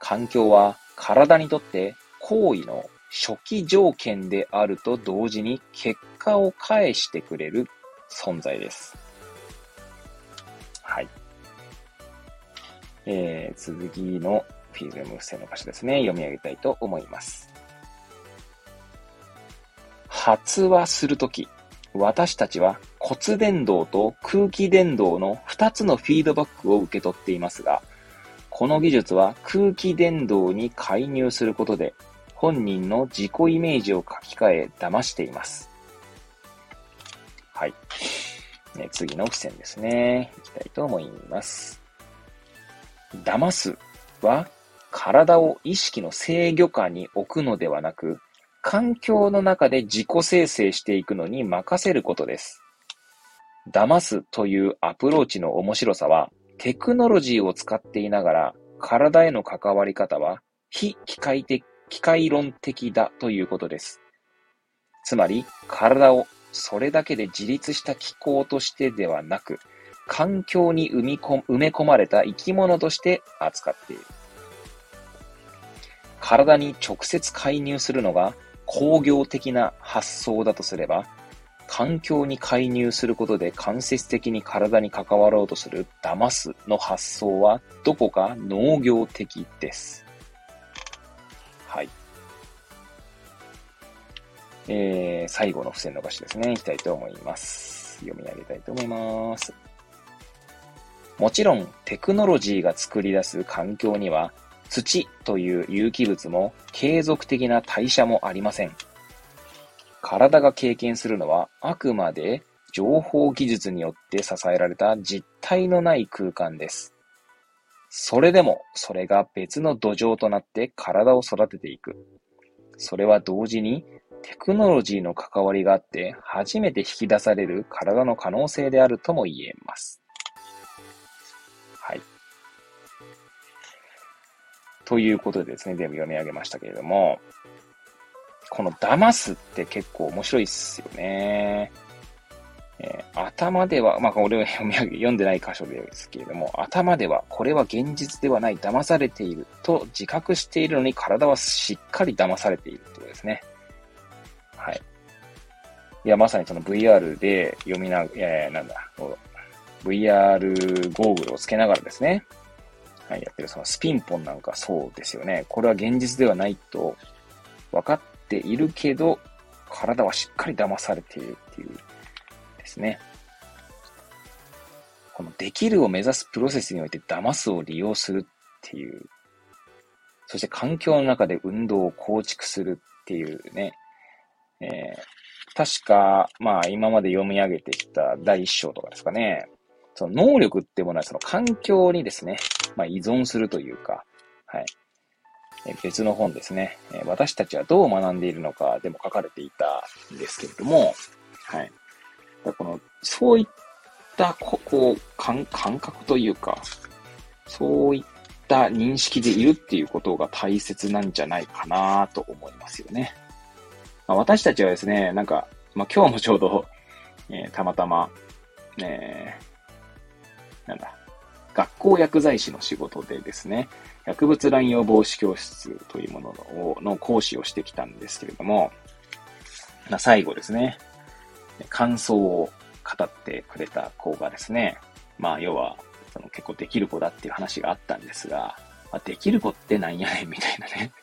環境は体にとって行為の初期条件であると同時に結果を返してくれる存在です。はい。続きのフィルム付箋の箇所ですね。読み上げたいと思います。発話するとき、私たちは骨伝導と空気伝導の2つのフィードバックを受け取っていますが、この技術は空気伝導に介入することで本人の自己イメージを書き換え騙しています。はい。次の付箋ですね。いきたいと思います。騙すは体を意識の制御下に置くのではなく、環境の中で自己生成していくのに任せることです。騙すというアプローチの面白さは、テクノロジーを使っていながら、体への関わり方は非機械論的だということです。つまり、体をそれだけで自立した機構としてではなく、環境に埋め込まれた生き物として扱っている。体に直接介入するのが、工業的な発想だとすれば、環境に介入することで間接的に体に関わろうとする騙すの発想はどこか農業的です。はい。最後の付箋の箇所ですね。いきたいと思います。読み上げたいと思います。もちろんテクノロジーが作り出す環境には、土という有機物も継続的な代謝もありません。体が経験するのはあくまで情報技術によって支えられた実体のない空間です。それでもそれが別の土壌となって体を育てていく。それは同時にテクノロジーの関わりがあって初めて引き出される体の可能性であるとも言えます。はい。ということでですね、全部読み上げましたけれども、この騙すって結構面白いっすよね。頭では、まあ、これは読んでない箇所ですけれども、頭ではこれは現実ではない、騙されていると自覚しているのに体はしっかり騙されているってことですね。はい。いや、まさにその VR で読みな、VR ゴーグルをつけながらですね、はい、やってるそのスピンポンなんかそうですよね。これは現実ではないと分かっているけど、体はしっかり騙されているっていうですね。このできるを目指すプロセスにおいて騙すを利用するっていう、そして環境の中で運動を構築するっていうね、確か、まあ今まで読み上げてきた第一章とかですかね、その能力ってものはその環境にですね、まあ依存するというか、はい。別の本ですね。私たちはどう学んでいるのかでも書かれていたんですけれども、はい。このそういった感覚というか、そういった認識でいるっていうことが大切なんじゃないかなと思いますよね。まあ、私たちはですね、なんか、まあ、今日もちょうど、たまたま、学校薬剤師の仕事でですね、薬物乱用防止教室というものの講師をしてきたんですけれども、最後ですね、感想を語ってくれた子がですね、まあ要はその結構できる子だっていう話があったんですが、まあ、できる子ってなんやねんみたいなね。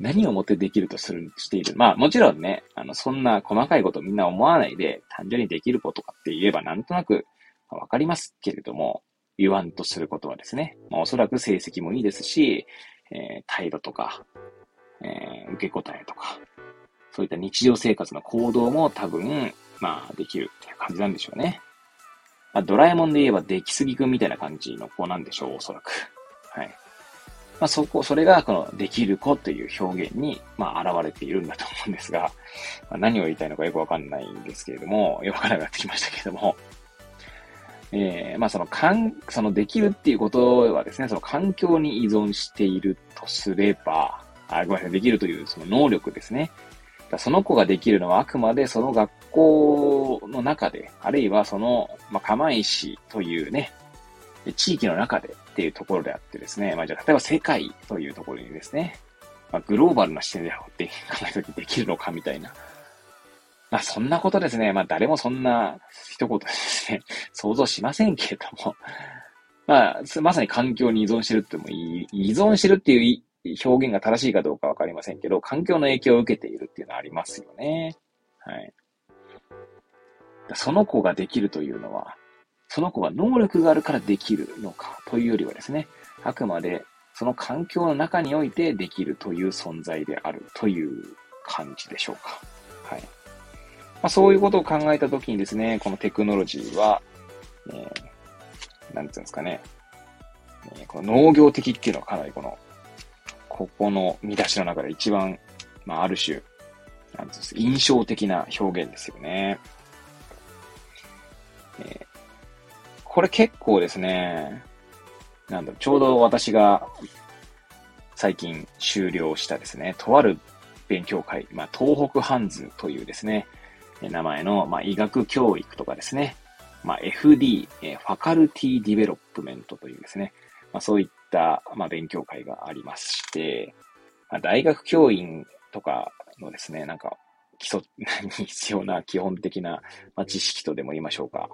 何をもってできるとしている。まあもちろんね、そんな細かいことみんな思わないで、単純にできる子とかって言えばなんとなくわかりますけれども、言わんとすることはですね、まあ、おそらく成績もいいですし、態度とか、受け答えとか、そういった日常生活の行動も多分、まあ、できるっていう感じなんでしょうね。まあ、ドラえもんで言えばできすぎくんみたいな感じの子なんでしょう、おそらく。はい。それがこのできる子という表現に、現れているんだと思うんですが、何を言いたいのかよくわかんないんですけれども、よくわからなくなってきましたけれども、そのできるっていうことはですね、その環境に依存しているとすれば、できるというその能力ですね。その子ができるのはあくまでその学校の中で、あるいはその、釜石というね、地域の中でっていうところであってですね、じゃあ例えば世界というところにですね、グローバルな視点であって考えたときできるのかみたいな。そんなことですね。誰もそんな一言ですね、想像しませんけれども。まさに環境に依存してるってもいい、依存してるっていう表現が正しいかどうかわかりませんけど、環境の影響を受けているっていうのはありますよね。はい。その子ができるというのは、その子が能力があるからできるのかというよりはですね、あくまでその環境の中においてできるという存在であるという感じでしょうか。はい。そういうことを考えたときにですね、このテクノロジーは、なんていうんですかね、この農業的っていうのはかなりここの見出しの中で一番、ある種、なんていうんですか、印象的な表現ですよね。これ結構ですね、ちょうど私が最近終了したですね、とある勉強会、東北ハンズというですね、名前の、医学教育とかですね、FD、ファカルティディベロップメントというですね、そういった、勉強会がありまして、大学教員とかのですね、基礎に必要な基本的な、知識とでも言いましょうか。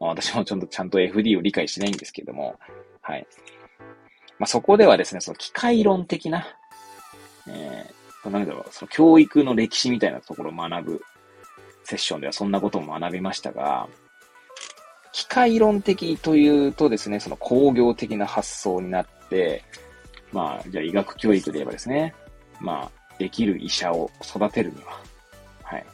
私もちゃんと FD を理解しないんですけども、はい。そこではですね、その機械論的な、その教育の歴史みたいなところを学ぶセッションではそんなことも学びましたが、機械論的というとですね、その工業的な発想になって、じゃあ医学教育で言えばですね、できる医者を育てるには、はい。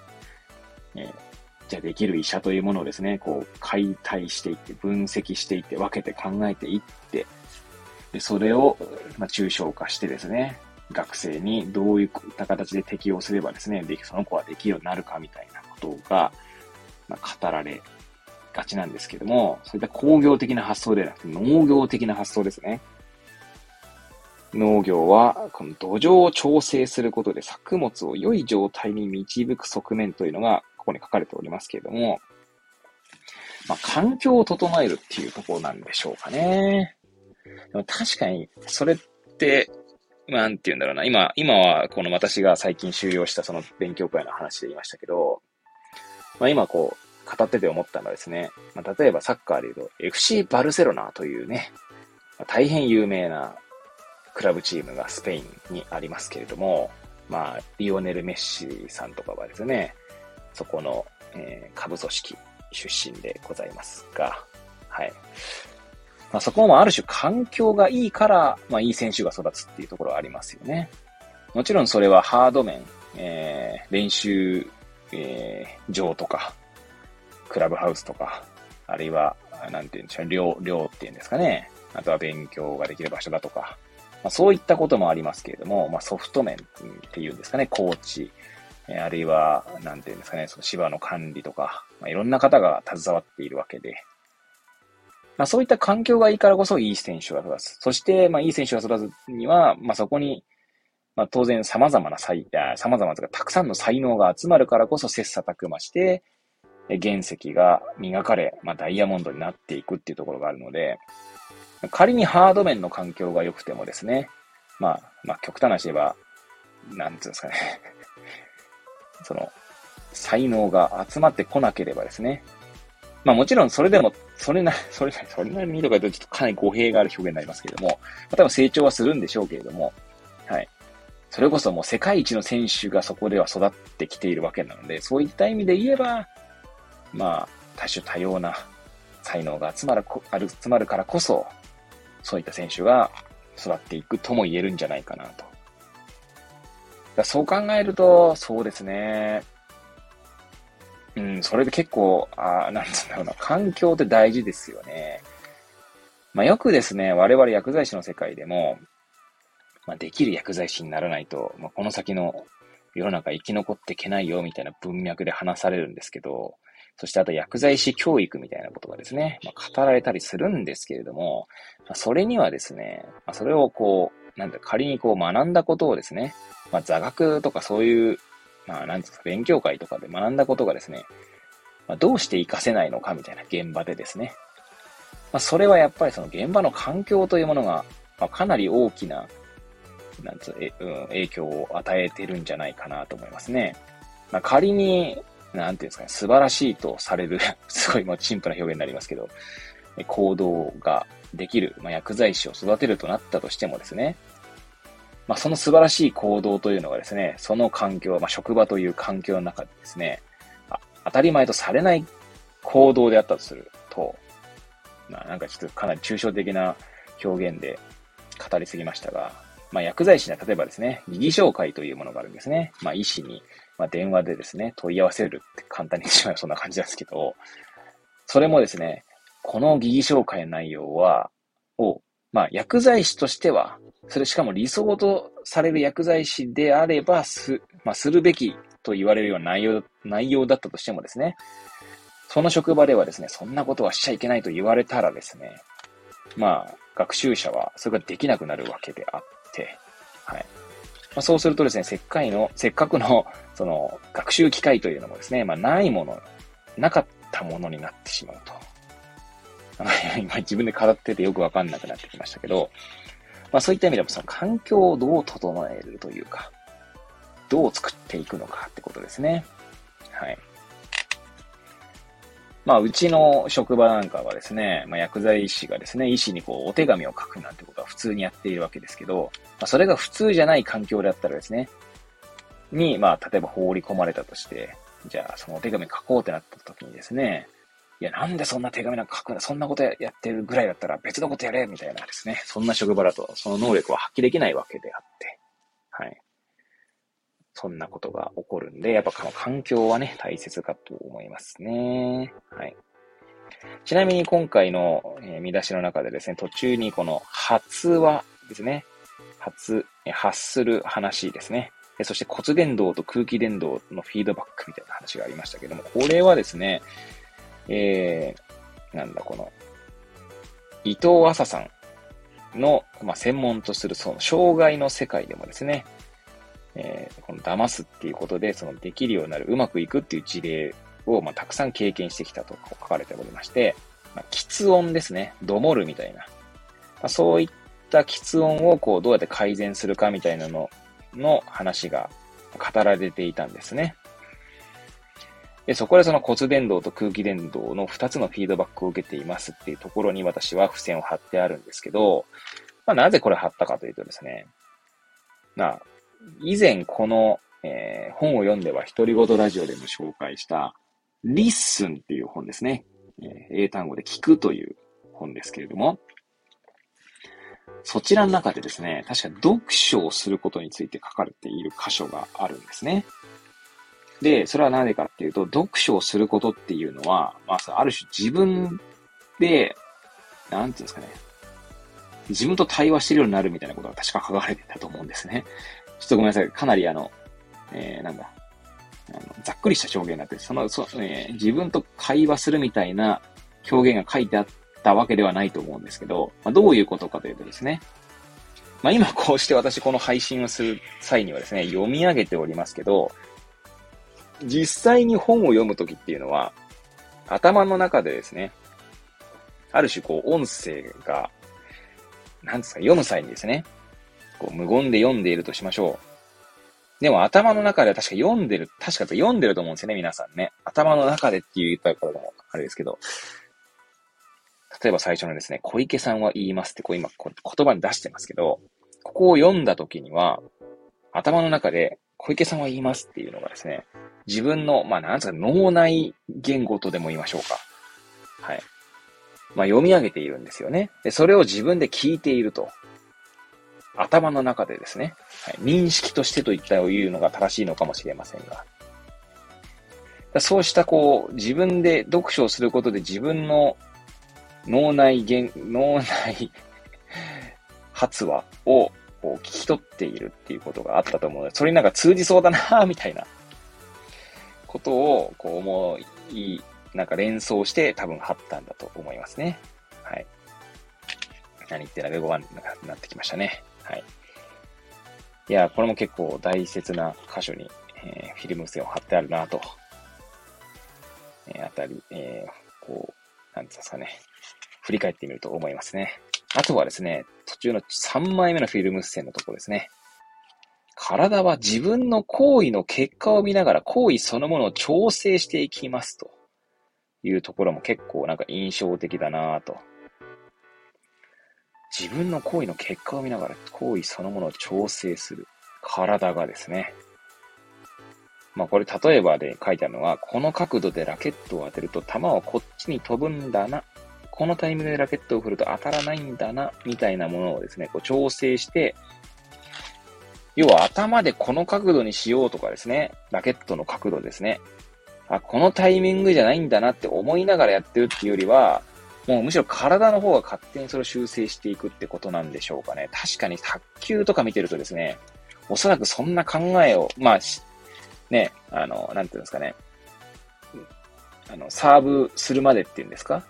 じゃあできる医者というものをですね、解体していって、分析していって、分けて考えていって、でそれを、抽象化してですね、学生にどういった形で適用すればですね、その子はできるようになるかみたいなことが、語られがちなんですけども、そういった工業的な発想ではなくて農業的な発想ですね。農業はこの土壌を調整することで作物を良い状態に導く側面というのがここに書かれておりますけれども、環境を整えるっていうところなんでしょうかね。でも確かにそれってなんていうんだろうな。今はこの私が最近終了したその勉強会の話で言いましたけど、今語ってて思ったのはですね、例えばサッカーで言うと FC バルセロナというね、大変有名なクラブチームがスペインにありますけれども、リオネル・メッシさんとかはですね、そこの、下部組織出身でございますが、はい。そこもある種環境がいいから、いい選手が育つっていうところはありますよね。もちろんそれはハード面、練習、場とか、クラブハウスとか、あるいは、なんていうんでしょう、寮っていうんですかね。あとは勉強ができる場所だとか、そういったこともありますけれども、ソフト面っていうんですかね、コーチ、あるいは、なんていうんですかね、その芝の管理とか、いろんな方が携わっているわけで、そういった環境がいいからこそいい選手が育つ。そして、いい選手が育つには、そこに、当然様々なというか、たくさんの才能が集まるからこそ切磋琢磨して、原石が磨かれ、ダイヤモンドになっていくっていうところがあるので、仮にハード面の環境が良くてもですね、極端な話で言えば、なんていうんですかね、その、才能が集まってこなければですね、もちろんそれでも、それなりにとか言うとちょっとかなり語弊がある表現になりますけれども、多分成長はするんでしょうけれども、はい。それこそもう世界一の選手がそこでは育ってきているわけなので、そういった意味で言えば、多種多様な才能が集まるからこそ、そういった選手が育っていくとも言えるんじゃないかなと。そう考えると、そうですね。それで結構、なんつうんだろうな、環境って大事ですよね。よくですね、我々薬剤師の世界でも、できる薬剤師にならないと、この先の世の中生き残っていけないよみたいな文脈で話されるんですけど、そしてあと薬剤師教育みたいなことがですね、語られたりするんですけれども、それにはですね、それを仮に学んだことをですね、座学とかそういう、勉強会とかで学んだことがですね、どうして活かせないのかみたいな現場でですね、それはやっぱりその現場の環境というものが、かなり大きな影響を与えてるんじゃないかなと思いますね。仮に、素晴らしいとされる、すごい陳腐な表現になりますけど、行動ができる、薬剤師を育てるとなったとしてもですね、その素晴らしい行動というのがですね、その環境、職場という環境の中でですね、当たり前とされない行動であったとすると、ちょっとかなり抽象的な表現で語りすぎましたが、薬剤師には例えばですね、疑義照会というものがあるんですね。医師に電話でですね、問い合わせるって簡単に言ってしまうそんな感じなんですけど、それもですね、この疑義照会の内容を、薬剤師としては、それしかも理想とされる薬剤師であればするべきと言われるような内容だったとしてもですね、その職場ではですね、そんなことはしちゃいけないと言われたらですね、学習者はそれができなくなるわけであって、はい。そうするとですね、せっかくの、その、学習機会というのもですね、なかったものになってしまうと。今自分で語っててよくわかんなくなってきましたけど、そういった意味でもその環境をどう整えるというか、どう作っていくのかってことですね。はい。うちの職場なんかはですね、薬剤師がですね、医師にお手紙を書くなんてことは普通にやっているわけですけど、それが普通じゃない環境であったらですね、例えば放り込まれたとして、じゃあそのお手紙書こうってなった時にですね、いやなんでそんな手紙なんか書くんだ、そんなことやってるぐらいだったら別のことやれみたいなですね、そんな職場だとその能力は発揮できないわけであって、はい。そんなことが起こるんで、やっぱ環境はね、大切かと思いますね。はい。ちなみに今回の見出しの中でですね、途中にこの発話ですね。発する話ですね。そして骨伝導と空気伝導のフィードバックみたいな話がありましたけども、これはですね、伊藤麻さんの、専門とするその障害の世界でもですね、この騙すっていうことで、そのできるようになる、うまくいくっていう事例を、たくさん経験してきたと書かれておりまして、喫音ですね。どもるみたいな。そういった喫音をどうやって改善するかみたいなの話が語られていたんですね。で、そこでその骨伝導と空気伝導の2つのフィードバックを受けていますっていうところに私は付箋を貼ってあるんですけど、なぜこれ貼ったかというとですね、以前この、本を読んでは独り言ラジオでも紹介したリッスンっていう本ですね、英単語で聞くという本ですけれども、そちらの中でですね、確か読書をすることについて書かれている箇所があるんですね。で、それは何でかっていうと、読書をすることっていうのは、ある種自分で自分と対話してるようになるみたいなことが確か書かれてたと思うんですね。ちょっとごめんなさい。かなりざっくりした表現になって、自分と会話するみたいな表現が書いてあったわけではないと思うんですけど、どういうことかというとですね、今こうして私この配信をする際にはですね、読み上げておりますけど、実際に本を読むときっていうのは、頭の中でですね、ある種音声が、読む際にですね、無言で読んでいるとしましょう。でも頭の中では読んでると思うんですよね、皆さんね。頭の中でって言ったからもあれですけど、例えば最初のですね、小池さんは言いますって今言葉に出してますけど、ここを読んだ時には、頭の中で小池さんは言いますっていうのがですね、自分の、脳内言語とでも言いましょうか。はい。読み上げているんですよね。で、それを自分で聞いていると。頭の中でですね、はい、認識としてといったいうのが正しいのかもしれませんが。そうした自分で読書をすることで自分の脳内発話をこう聞き取っているっていうことがあったと思うので、それになんか通じそうだなみたいなことをこう思い、なんか連想して多分貼ったんだと思いますね。はい。何言ってんだけど5番になってきましたね。はい。いや、これも結構大切な箇所に、フィルム付箋を貼ってあるなと、あたり、こう、なんていうんですかね、振り返ってみると思いますね。あとはですね、途中の3枚目のフィルム付箋のところですね。体は自分の行為の結果を見ながら行為そのものを調整していきますというところも結構なんか印象的だなぁと。自分の行為の結果を見ながら行為そのものを調整する。体がですね。まあこれ例えばで書いてあるのは、この角度でラケットを当てると球はこっちに飛ぶんだな。このタイミングでラケットを振ると当たらないんだな。みたいなものをですね、こう調整して、要は頭でこの角度にしようとかですね。ラケットの角度ですね。あ、このタイミングじゃないんだなって思いながらやってるっていうよりは、もうむしろ体の方が勝手にそれを修正していくってことなんでしょうかね。確かに卓球とか見てるとですね、おそらくそんな考えを、まあ、ね、なんていうんですかね。サーブするまでっていうんですか？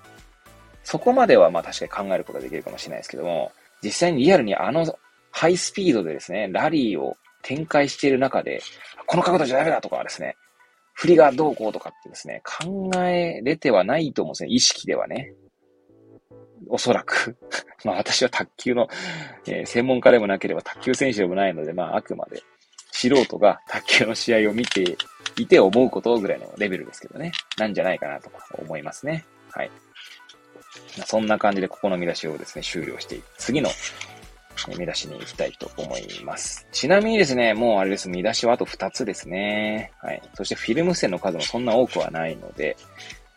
そこまではまあ確かに考えることができるかもしれないですけども、実際にリアルにハイスピードでですね、ラリーを展開している中で、この角度じゃダメだとかですね、振りがどうこうとかってですね、考えれてはないと思うんですね、意識ではね。おそらく。まあ私は卓球の、専門家でもなければ卓球選手でもないので、まああくまで素人が卓球の試合を見ていて思うことぐらいのレベルですけどね、なんじゃないかなと思いますね。はい。そんな感じでここの見出しをですね、終了して、次の見出しに行きたいと思います。ちなみにですね、もうあれです。見出しはあと2つですね。はい。そしてフィルム付箋の数もそんな多くはないので、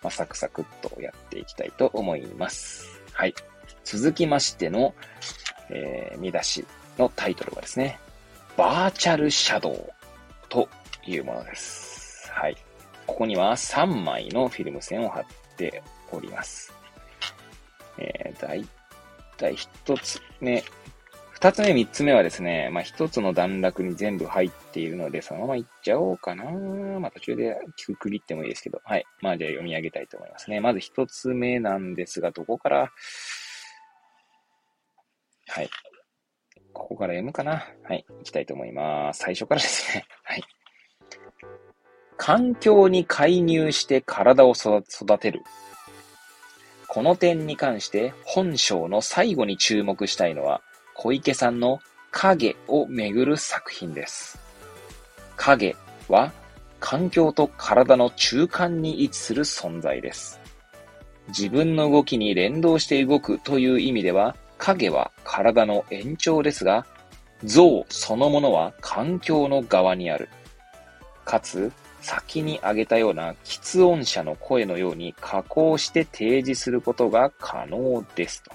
まあ、サクサクっとやっていきたいと思います。はい。続きましての、見出しのタイトルはですね、バーチャルシャドウというものです。はい。ここには3枚のフィルム付箋を貼っております。だいたい1つ目。二つ目、三つ目はですね、まあ、一つの段落に全部入っているので、そのままいっちゃおうかな。まあ、途中でくくりってもいいですけど。はい。まあ、じゃあ読み上げたいと思いますね。まず一つ目なんですが、どこから、はい。ここから読むかな。はい。いきたいと思います。最初からですね。はい。環境に介入して体を育てる。この点に関して、本章の最後に注目したいのは、小池さんの影をめぐる作品です。影は環境と体の中間に位置する存在です。自分の動きに連動して動くという意味では、影は体の延長ですが、像そのものは環境の側にある。かつ、先に挙げたような喫音者の声のように加工して提示することが可能ですと。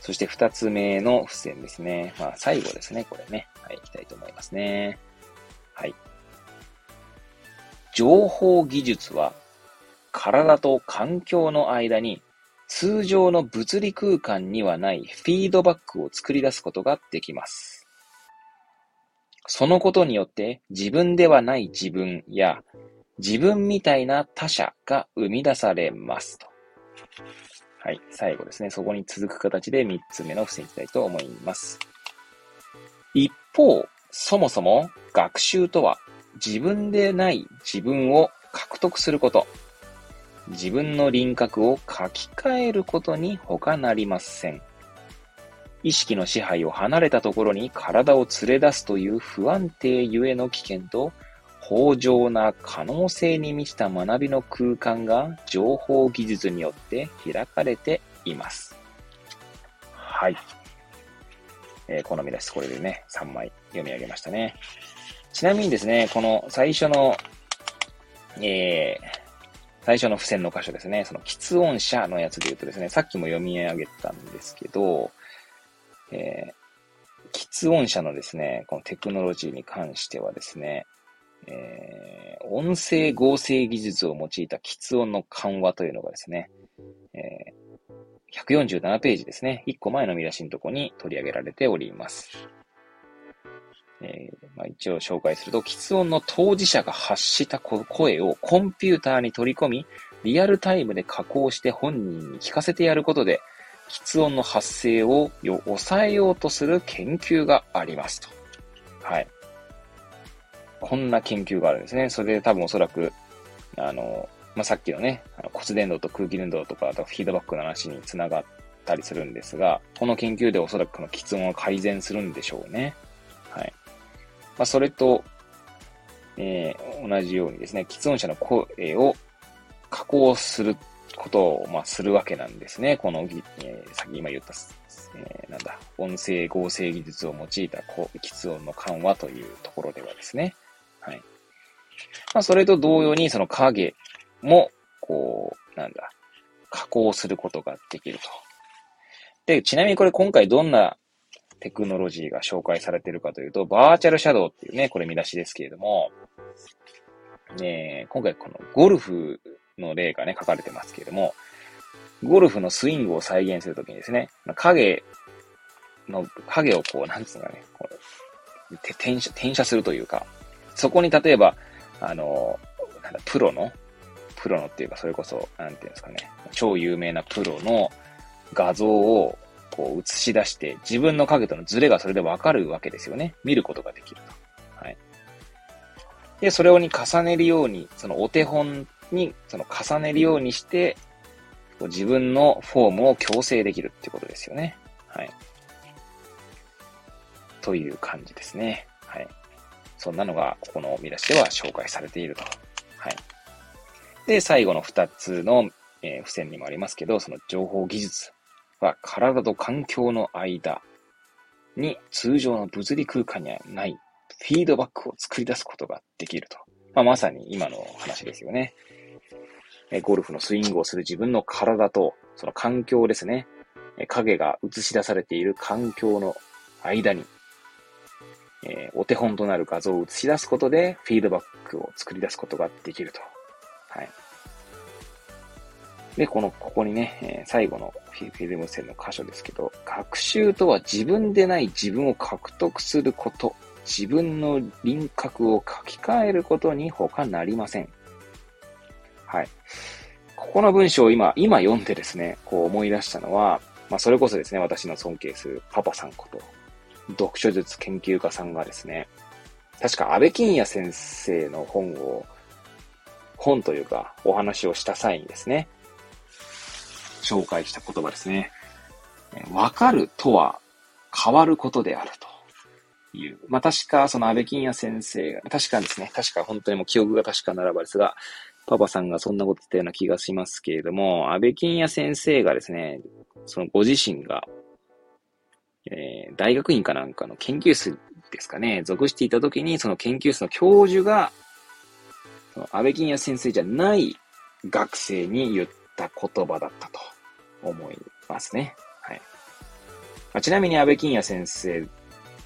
そして二つ目の付箋ですね。まあ最後ですね、これね。はい、いきたいと思いますね。はい。情報技術は、体と環境の間に通常の物理空間にはないフィードバックを作り出すことができます。そのことによって自分ではない自分や自分みたいな他者が生み出されますと。はい。最後ですね。そこに続く形で3つ目の付箋いきたいと思います。一方、そもそも学習とは自分でない自分を獲得すること、自分の輪郭を書き換えることに他なりません。意識の支配を離れたところに体を連れ出すという不安定ゆえの危険と、豊穣な可能性に満ちた学びの空間が情報技術によって開かれています。はい。この見出し、これでね、3枚読み上げましたね。ちなみにですね、この最初の付箋の箇所ですね、その喫音者のやつで言うとですね、さっきも読み上げたんですけど、喫音者のですね、このテクノロジーに関してはですね、音声合成技術を用いた喫音の緩和というのがですね、147ページですね。1個前の見出しのとこに取り上げられております。一応紹介すると、喫音の当事者が発した声をコンピューターに取り込み、リアルタイムで加工して本人に聞かせてやることで、喫音の発生を抑えようとする研究がありますと。はい。こんな研究があるんですね。それで多分おそらく、さっきのね、骨伝導と空気伝導とか、あとフィードバックの話につながったりするんですが、この研究でおそらくこの喫音を改善するんでしょうね。はい。それと、同じようにですね、喫音者の声を加工することを、するわけなんですね。この、さっき今言った、音声合成技術を用いた喫音の緩和というところではですね。はい。それと同様に、その影も、加工することができると。で、ちなみにこれ今回どんなテクノロジーが紹介されているかというと、バーチャルシャドウっていうね、これ見出しですけれども、今回このゴルフの例がね、書かれてますけれども、ゴルフのスイングを再現するときにですね、影を転写するというか、そこに例えば、プロのっていうか、それこそ、なんていうんですかね、超有名なプロの画像を映し出して、自分の影とのズレがそれでわかるわけですよね。見ることができると。はい。で、それを重ねるように、そのお手本に重ねるようにして、自分のフォームを矯正できるってことですよね。はい。という感じですね。はい。そんなのが、この見出しでは紹介されていると。はい。で、最後の2つの、付箋にもありますけど、その情報技術は体と環境の間に通常の物理空間にはないフィードバックを作り出すことができると。まさに今の話ですよね。ゴルフのスイングをする自分の体と、その環境ですね。影が映し出されている環境の間に、お手本となる画像を映し出すことで、フィードバックを作り出すことができると。はい。で、ここにね、最後のフィルム線の箇所ですけど、学習とは自分でない自分を獲得すること、自分の輪郭を書き換えることに他なりません。はい。ここの文章を今読んでですね、思い出したのは、それこそですね、私の尊敬するパパさんこと、読書術研究家さんがですね、確か安部金也先生の本というか、お話をした際にですね、紹介した言葉ですね。わかるとは変わることであるという。確かその安部金也先生が、確かですね、確か本当にもう記憶が確かならばですが、パパさんがそんなこと言ったような気がしますけれども、安部金也先生がですね、そのご自身が、大学院かなんかの研究室ですかね、属していたときに、その研究室の教授が、その安部金也先生じゃない学生に言った言葉だったと思いますね。はい。ちなみに安部金也先生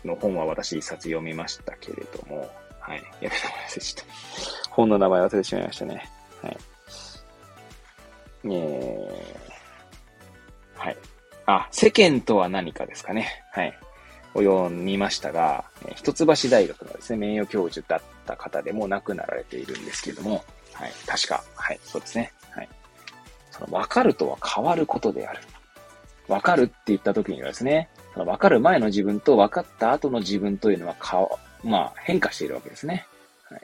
の本は私一冊読みましたけれども、はい。やべ、本の名前忘れてしまいましたね。はい。はい。世間とは何かですかね。はい。を読みましたが、一橋大学のですね、名誉教授だった方でも亡くなられているんですけれども、はい。確か、はい。そうですね。はい。わかるとは変わることである。わかるって言った時にはですね、わかる前の自分とわかった後の自分というのは変化しているわけですね。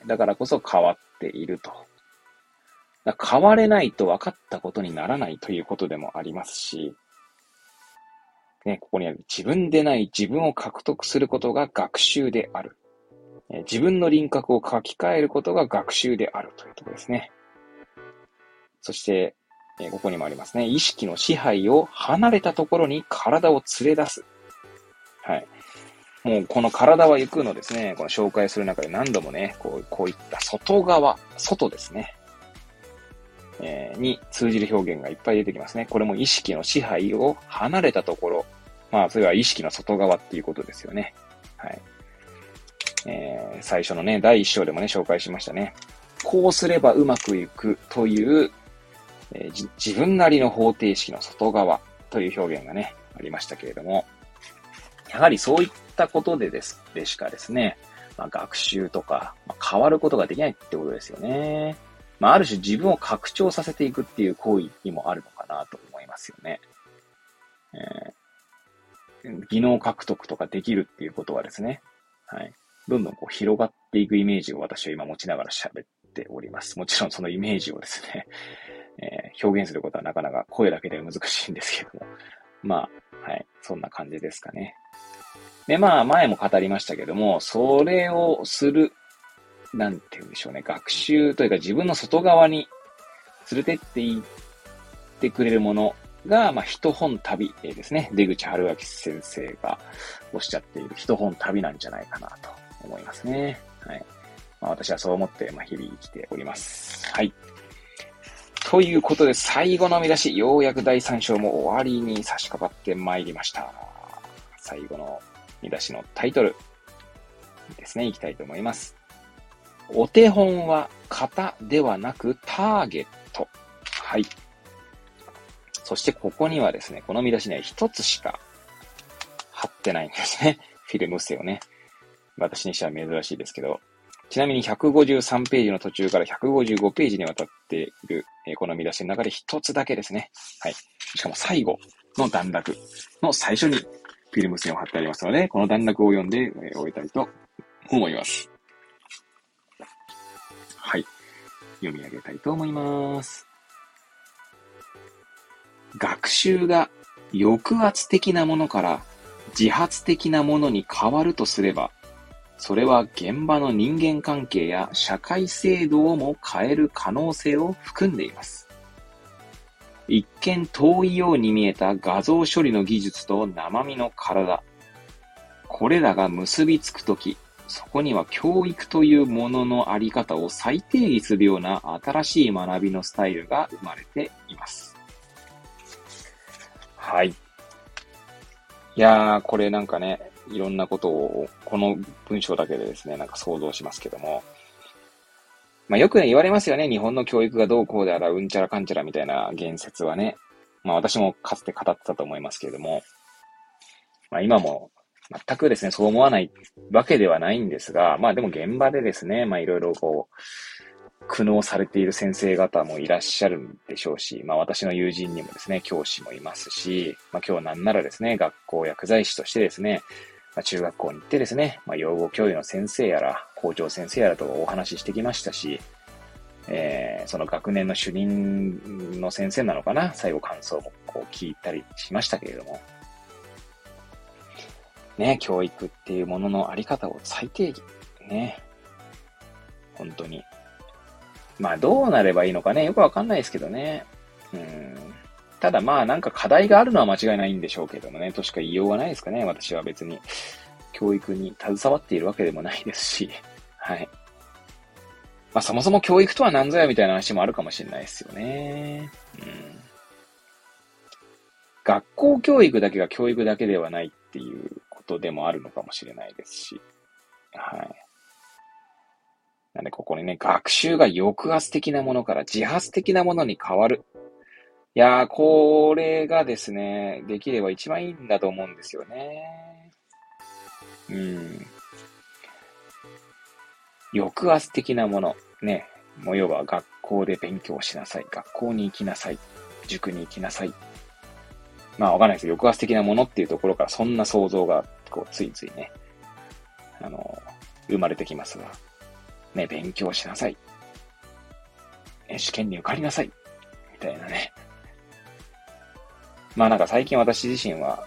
だからこそ変わっていると。変われないと分かったことにならないということでもありますし、ね、ここにある自分でない自分を獲得することが学習である。自分の輪郭を書き換えることが学習であるというところですね。そして、ここにもありますね。意識の支配を離れたところに体を連れ出す。はい。もうこの体は行くのですね、この紹介する中で何度もね、こういった外側、外ですね、に通じる表現がいっぱい出てきますね。これも意識の支配を離れたところ、それは意識の外側っていうことですよね。はい。最初のね、第1章でもね、紹介しましたね。こうすればうまくいくという、自分なりの方程式の外側、という表現がね、ありましたけれども、やはりそういったことでしかですね、学習とか、変わることができないってことですよね。ある種自分を拡張させていくっていう行為にもあるのかなと思いますよね。技能獲得とかできるっていうことはですね、はい、どんどんこう広がっていくイメージを私は今持ちながら喋っております。もちろんそのイメージをですね、表現することはなかなか声だけでは難しいんですけども、はい、そんな感じですかね。で、前も語りましたけども、それをする、なんて言うんでしょうね、学習というか自分の外側に連れてっていってくれるものが、一本旅ですね。出口春明先生がおっしゃっている一本旅なんじゃないかなと思いますね。はい。私はそう思って、日々生きております。はい。ということで、最後の見出し、ようやく第3章も終わりに差し掛かってまいりました。最後の見出しのタイトルですね、いきたいと思います。お手本は型ではなくターゲット。はい。そしてここにはですね、この見出しには一つしか貼ってないんですね。フィルムステをね。私にしては珍しいですけど。ちなみに153ページの途中から155ページにわたっている、この見出しの中で一つだけですね。はい。しかも最後の段落の最初にフィルムステを貼ってありますので、この段落を読んで終えたいと思います。はい。読み上げたいと思います。学習が抑圧的なものから自発的なものに変わるとすれば、それは現場の人間関係や社会制度をも変える可能性を含んでいます。一見遠いように見えた画像処理の技術と生身の体。これらが結びつくとき、そこには教育というもののあり方を再定義するような新しい学びのスタイルが生まれています。はい。いやー、これなんかね、いろんなことを、この文章だけでですね、なんか想像しますけども。よく言われますよね、日本の教育がどうこうであら、うんちゃらかんちゃらみたいな言説はね。私もかつて語ってたと思いますけれども。今も全くですね、そう思わないわけではないんですが、でも現場でですね、いろいろこう、苦悩されている先生方もいらっしゃるんでしょうし、私の友人にもですね、教師もいますし、今日なんならですね、学校薬剤師としてですね、中学校に行ってですね、養護教諭の先生やら、校長先生やらとお話ししてきましたし、その学年の主任の先生なのかな、最後感想もこう聞いたりしましたけれども、ね、教育っていうもののあり方を再定義、ね、本当に。どうなればいいのかね、よくわかんないですけどね。ただなんか課題があるのは間違いないんでしょうけどもね、としか言いようがないですかね。私は別に教育に携わっているわけでもないですし、はい。そもそも教育とは何ぞやみたいな話もあるかもしれないですよね。学校教育だけが教育だけではないっていうことでもあるのかもしれないですし、はい。なんでここにね、学習が抑圧的なものから自発的なものに変わる。いやー、これがですね、できれば一番いいんだと思うんですよね。抑圧的なもの。ね。もう要は学校で勉強しなさい。学校に行きなさい。塾に行きなさい。わかんないです。抑圧的なものっていうところからそんな想像が、こう、ついついね、生まれてきますが。ね、勉強しなさい。試験に受かりなさい。みたいなね。なんか最近私自身は、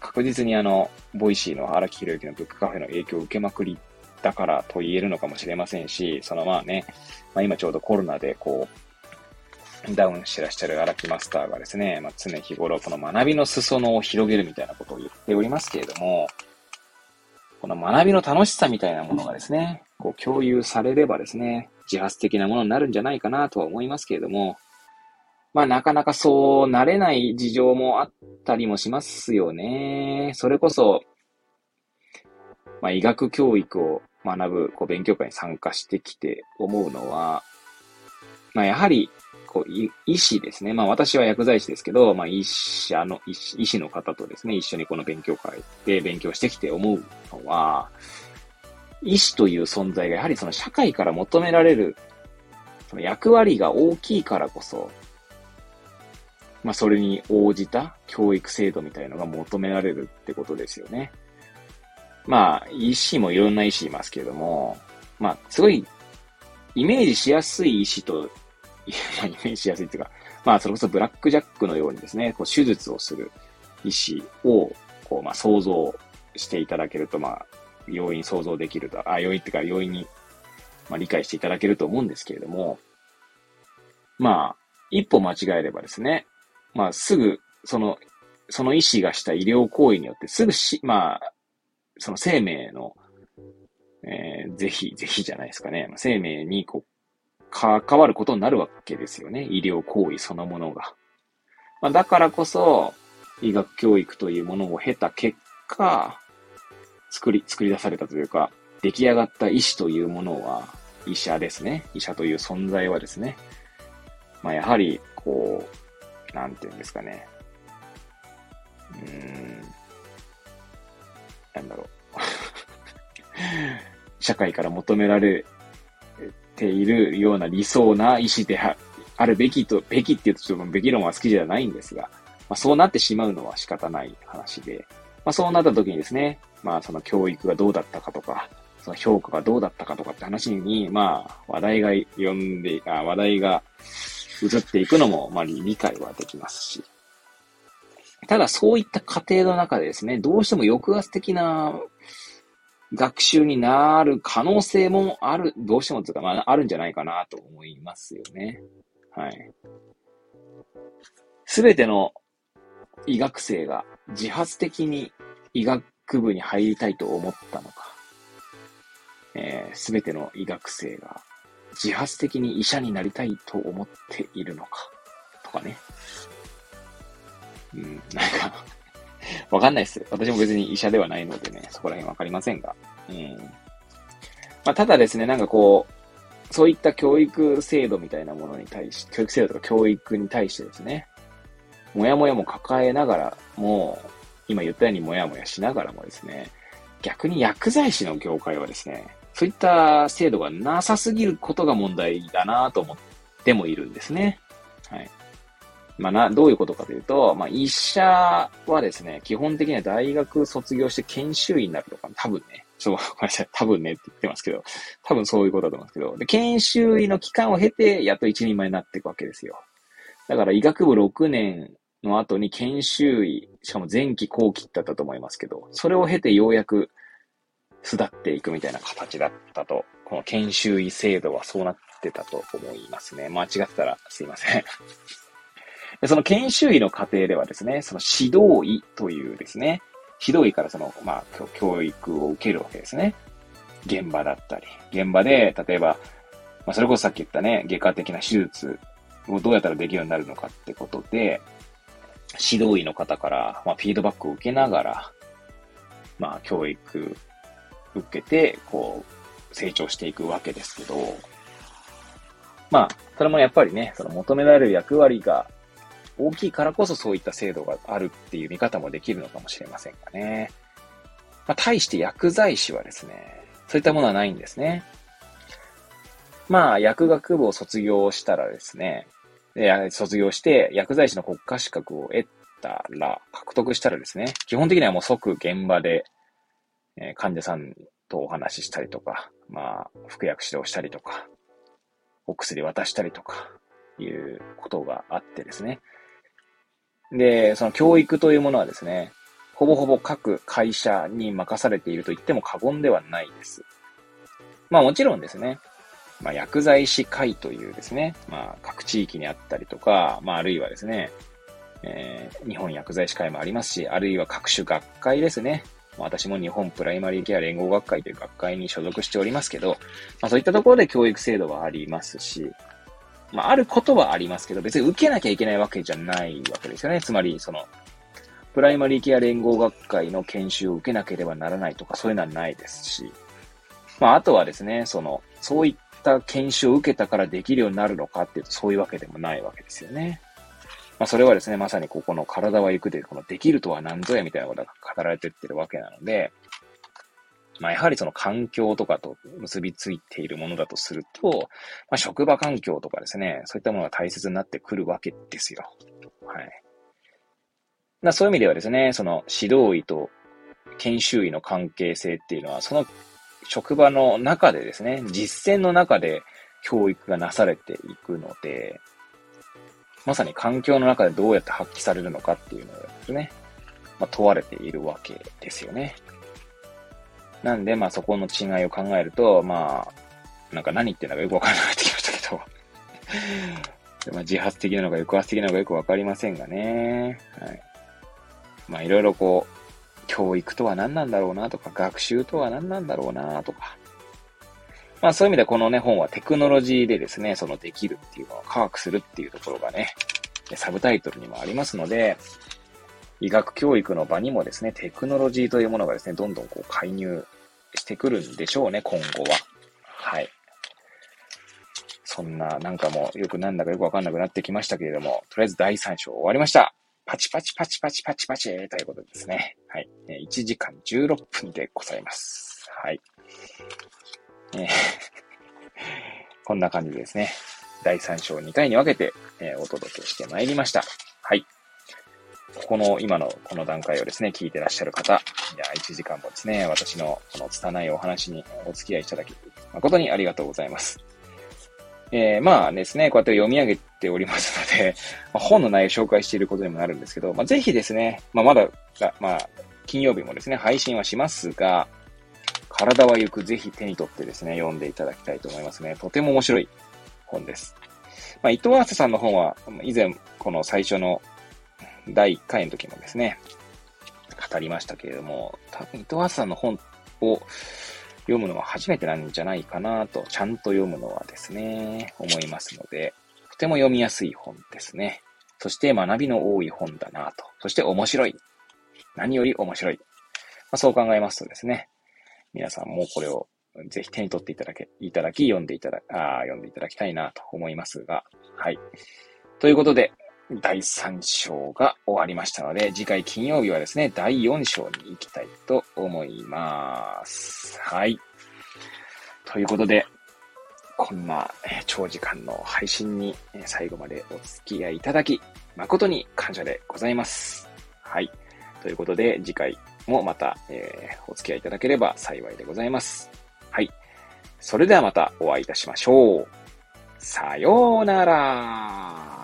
確実にボイシーの荒木宏之のブックカフェの影響を受けまくりだからと言えるのかもしれませんし、今ちょうどコロナでこう、ダウンしてらっしゃる荒木マスターがですね、常日頃この学びの裾野を広げるみたいなことを言っておりますけれども、この学びの楽しさみたいなものがですね、こう共有されればですね、自発的なものになるんじゃないかなとは思いますけれども、なかなかそうなれない事情もあったりもしますよね。それこそ、医学教育を学ぶこう勉強会に参加してきて思うのは、やはり医師ですね。まあ私は薬剤師ですけど、まあ医師の方とですね、一緒にこの勉強会で勉強してきて思うのは、医師という存在がやはりその社会から求められるその役割が大きいからこそ、まあそれに応じた教育制度みたいのが求められるってことですよね。まあ医師もいろんな医師いますけれども、まあすごいイメージしやすい医師と、イメージしやすいっていうか、まあそれこそブラックジャックのようにですね、こう手術をする医師をこうまあ想像していただけると、まあ容易に想像できると、容易にまあ理解していただけると思うんですけれども、まあ一歩間違えればですね、まあすぐその医師がした医療行為によってすぐまあその生命の是非じゃないですかね、生命にこう関わることになるわけですよね、医療行為そのものが。まあ、だからこそ医学教育というものを経た結果、作り出されたというか出来上がった医師というものは、医者ですね、医者という存在はですね、まあやはりこうなんていうんですかね、なんだろう社会から求められているような理想な医師であるべきっていうとちょっとべき論は好きじゃないんですが、まあ、そうなってしまうのは仕方ない話で、まあ、そうなった時にですね、まあその教育がどうだったかとか、その評価がどうだったかとかって話に、まあ話題が移っていくのもまあ理解はできますし、ただそういった過程の中でですね、どうしても抑圧的な学習になる可能性もどうしてもというか、まあ、あるんじゃないかなと思いますよね。はい。すべての医学生が自発的に医学部に入りたいと思ったのか、すべての医学生が自発的に医者になりたいと思っているのか、とかね。なんか。わかんないです。私も別に医者ではないのでね、そこら辺わかりませんが。まあ、ただですね、なんかこう、そういった教育制度みたいなものに対し、教育制度とか教育に対してですね、もやもやも抱えながらも、今言ったようにもやもやしながらもですね、逆に薬剤師の業界はですね、そういった制度がなさすぎることが問題だなと思ってもいるんですね。はい。まあどういうことかというと、まあ医者はですね、基本的には大学卒業して研修医になるとか、多分ね、ごめんなさい、多分ねって言ってますけど、多分そういうことだと思うんですけど、で、研修医の期間を経て、やっと一人前になっていくわけですよ。だから医学部6年の後に研修医、しかも前期後期だったと思いますけど、それを経てようやく巣立っていくみたいな形だったと、この研修医制度はそうなってたと思いますね。間違ってたらすいません。その研修医の過程ではですね、その指導医というですね、指導医からその、まあ、教育を受けるわけですね。現場だったり、現場で、例えば、まあ、それこそさっき言ったね、外科的な手術をどうやったらできるようになるのかってことで、指導医の方から、まあ、フィードバックを受けながら、まあ、教育受けて、こう、成長していくわけですけど、まあ、それもやっぱりね、その求められる役割が、大きいからこそそういった制度があるっていう見方もできるのかもしれませんがね。まあ、対して薬剤師はですね、そういったものはないんですね。まあ、薬学部を卒業したらですね、卒業して薬剤師の国家資格を獲得したらですね、基本的にはもう即現場で患者さんとお話ししたりとか、まあ、服薬指導したりとか、お薬渡したりとか、いうことがあってですね。で、その教育というものはですね、ほぼほぼ各会社に任されていると言っても過言ではないです。まあもちろんですね、まあ薬剤師会というですね、まあ各地域にあったりとか、まああるいはですね、日本薬剤師会もありますし、あるいは各種学会ですね。私も日本プライマリーケア連合学会という学会に所属しておりますけど、まあそういったところで教育制度はありますし、まあ、あることはありますけど、別に受けなきゃいけないわけじゃないわけですよね。つまり、その、プライマリーケア連合学会の研修を受けなければならないとか、そういうのはないですし。まあ、あとはですね、その、そういっった研修を受けたからできるようになるのかっていうと、そういうわけでもないわけですよね。まあ、それはですね、まさにここの体は行くで、このできるとは何ぞやみたいなことが語られていってるわけなので、まあ、やはりその環境とかと結びついているものだとすると、まあ、職場環境とかですね、そういったものが大切になってくるわけですよ。はい。そういう意味ではですね、その指導医と研修医の関係性っていうのは、その職場の中でですね、実践の中で教育がなされていくので、まさに環境の中でどうやって発揮されるのかっていうのがですね、まあ、問われているわけですよね。なんで、まあそこの違いを考えると、まあ、なんか何言ってんだかよくわからなくなってきましたけど、まあ自発的なのか抑圧的なのかよくわかりませんがね。はい。まあいろいろこう、教育とは何なんだろうなとか、学習とは何なんだろうなとか。まあそういう意味でこのね、本はテクノロジーでですね、そのできるっていうのを科学するっていうところがね、サブタイトルにもありますので、医学教育の場にもですね、テクノロジーというものがですね、どんどんこう介入してくるんでしょうね、今後は。はい。そんな、なんかもうよくなんだかよくわかんなくなってきましたけれども、とりあえず第3章終わりました。パチパチパチパチパチパチということですね。はい。1時間16分でございます。はい。こんな感じでですね、第3章2回に分けて、お届けしてまいりました。はい。この今のこの段階をですね、聞いてらっしゃる方、いや1時間もですね、私のこの拙いお話にお付き合いいただき、誠にありがとうございます。まあですね、こうやって読み上げておりますので、まあ、本の内容を紹介していることにもなるんですけど、まあ、ぜひですね、まあ、まだ、まあ、金曜日もですね、配信はしますが、体はゆく、ぜひ手に取ってですね、読んでいただきたいと思いますね。とても面白い本です。まあ、伊藤篤さんの本は、以前、この最初の第1回の時もですね、語りましたけれども、多分伊藤篤さんの本を、読むのは初めてなんじゃないかなと、ちゃんと読むのはですね、思いますので、とても読みやすい本ですね。そして学びの多い本だなと。そして面白い。何より面白い。まあ、そう考えますとですね、皆さんもこれをぜひ手に取っていただき、読んでいただきたいなと思いますが、はい。ということで、第3章が終わりましたので、次回金曜日はですね、第4章に行きたいと思います。はい。ということで、こんな長時間の配信に最後までお付き合いいただき、誠に感謝でございます。はい。ということで、次回もまた、お付き合いいただければ幸いでございます。はい。それではまたお会いいたしましょう。さようなら。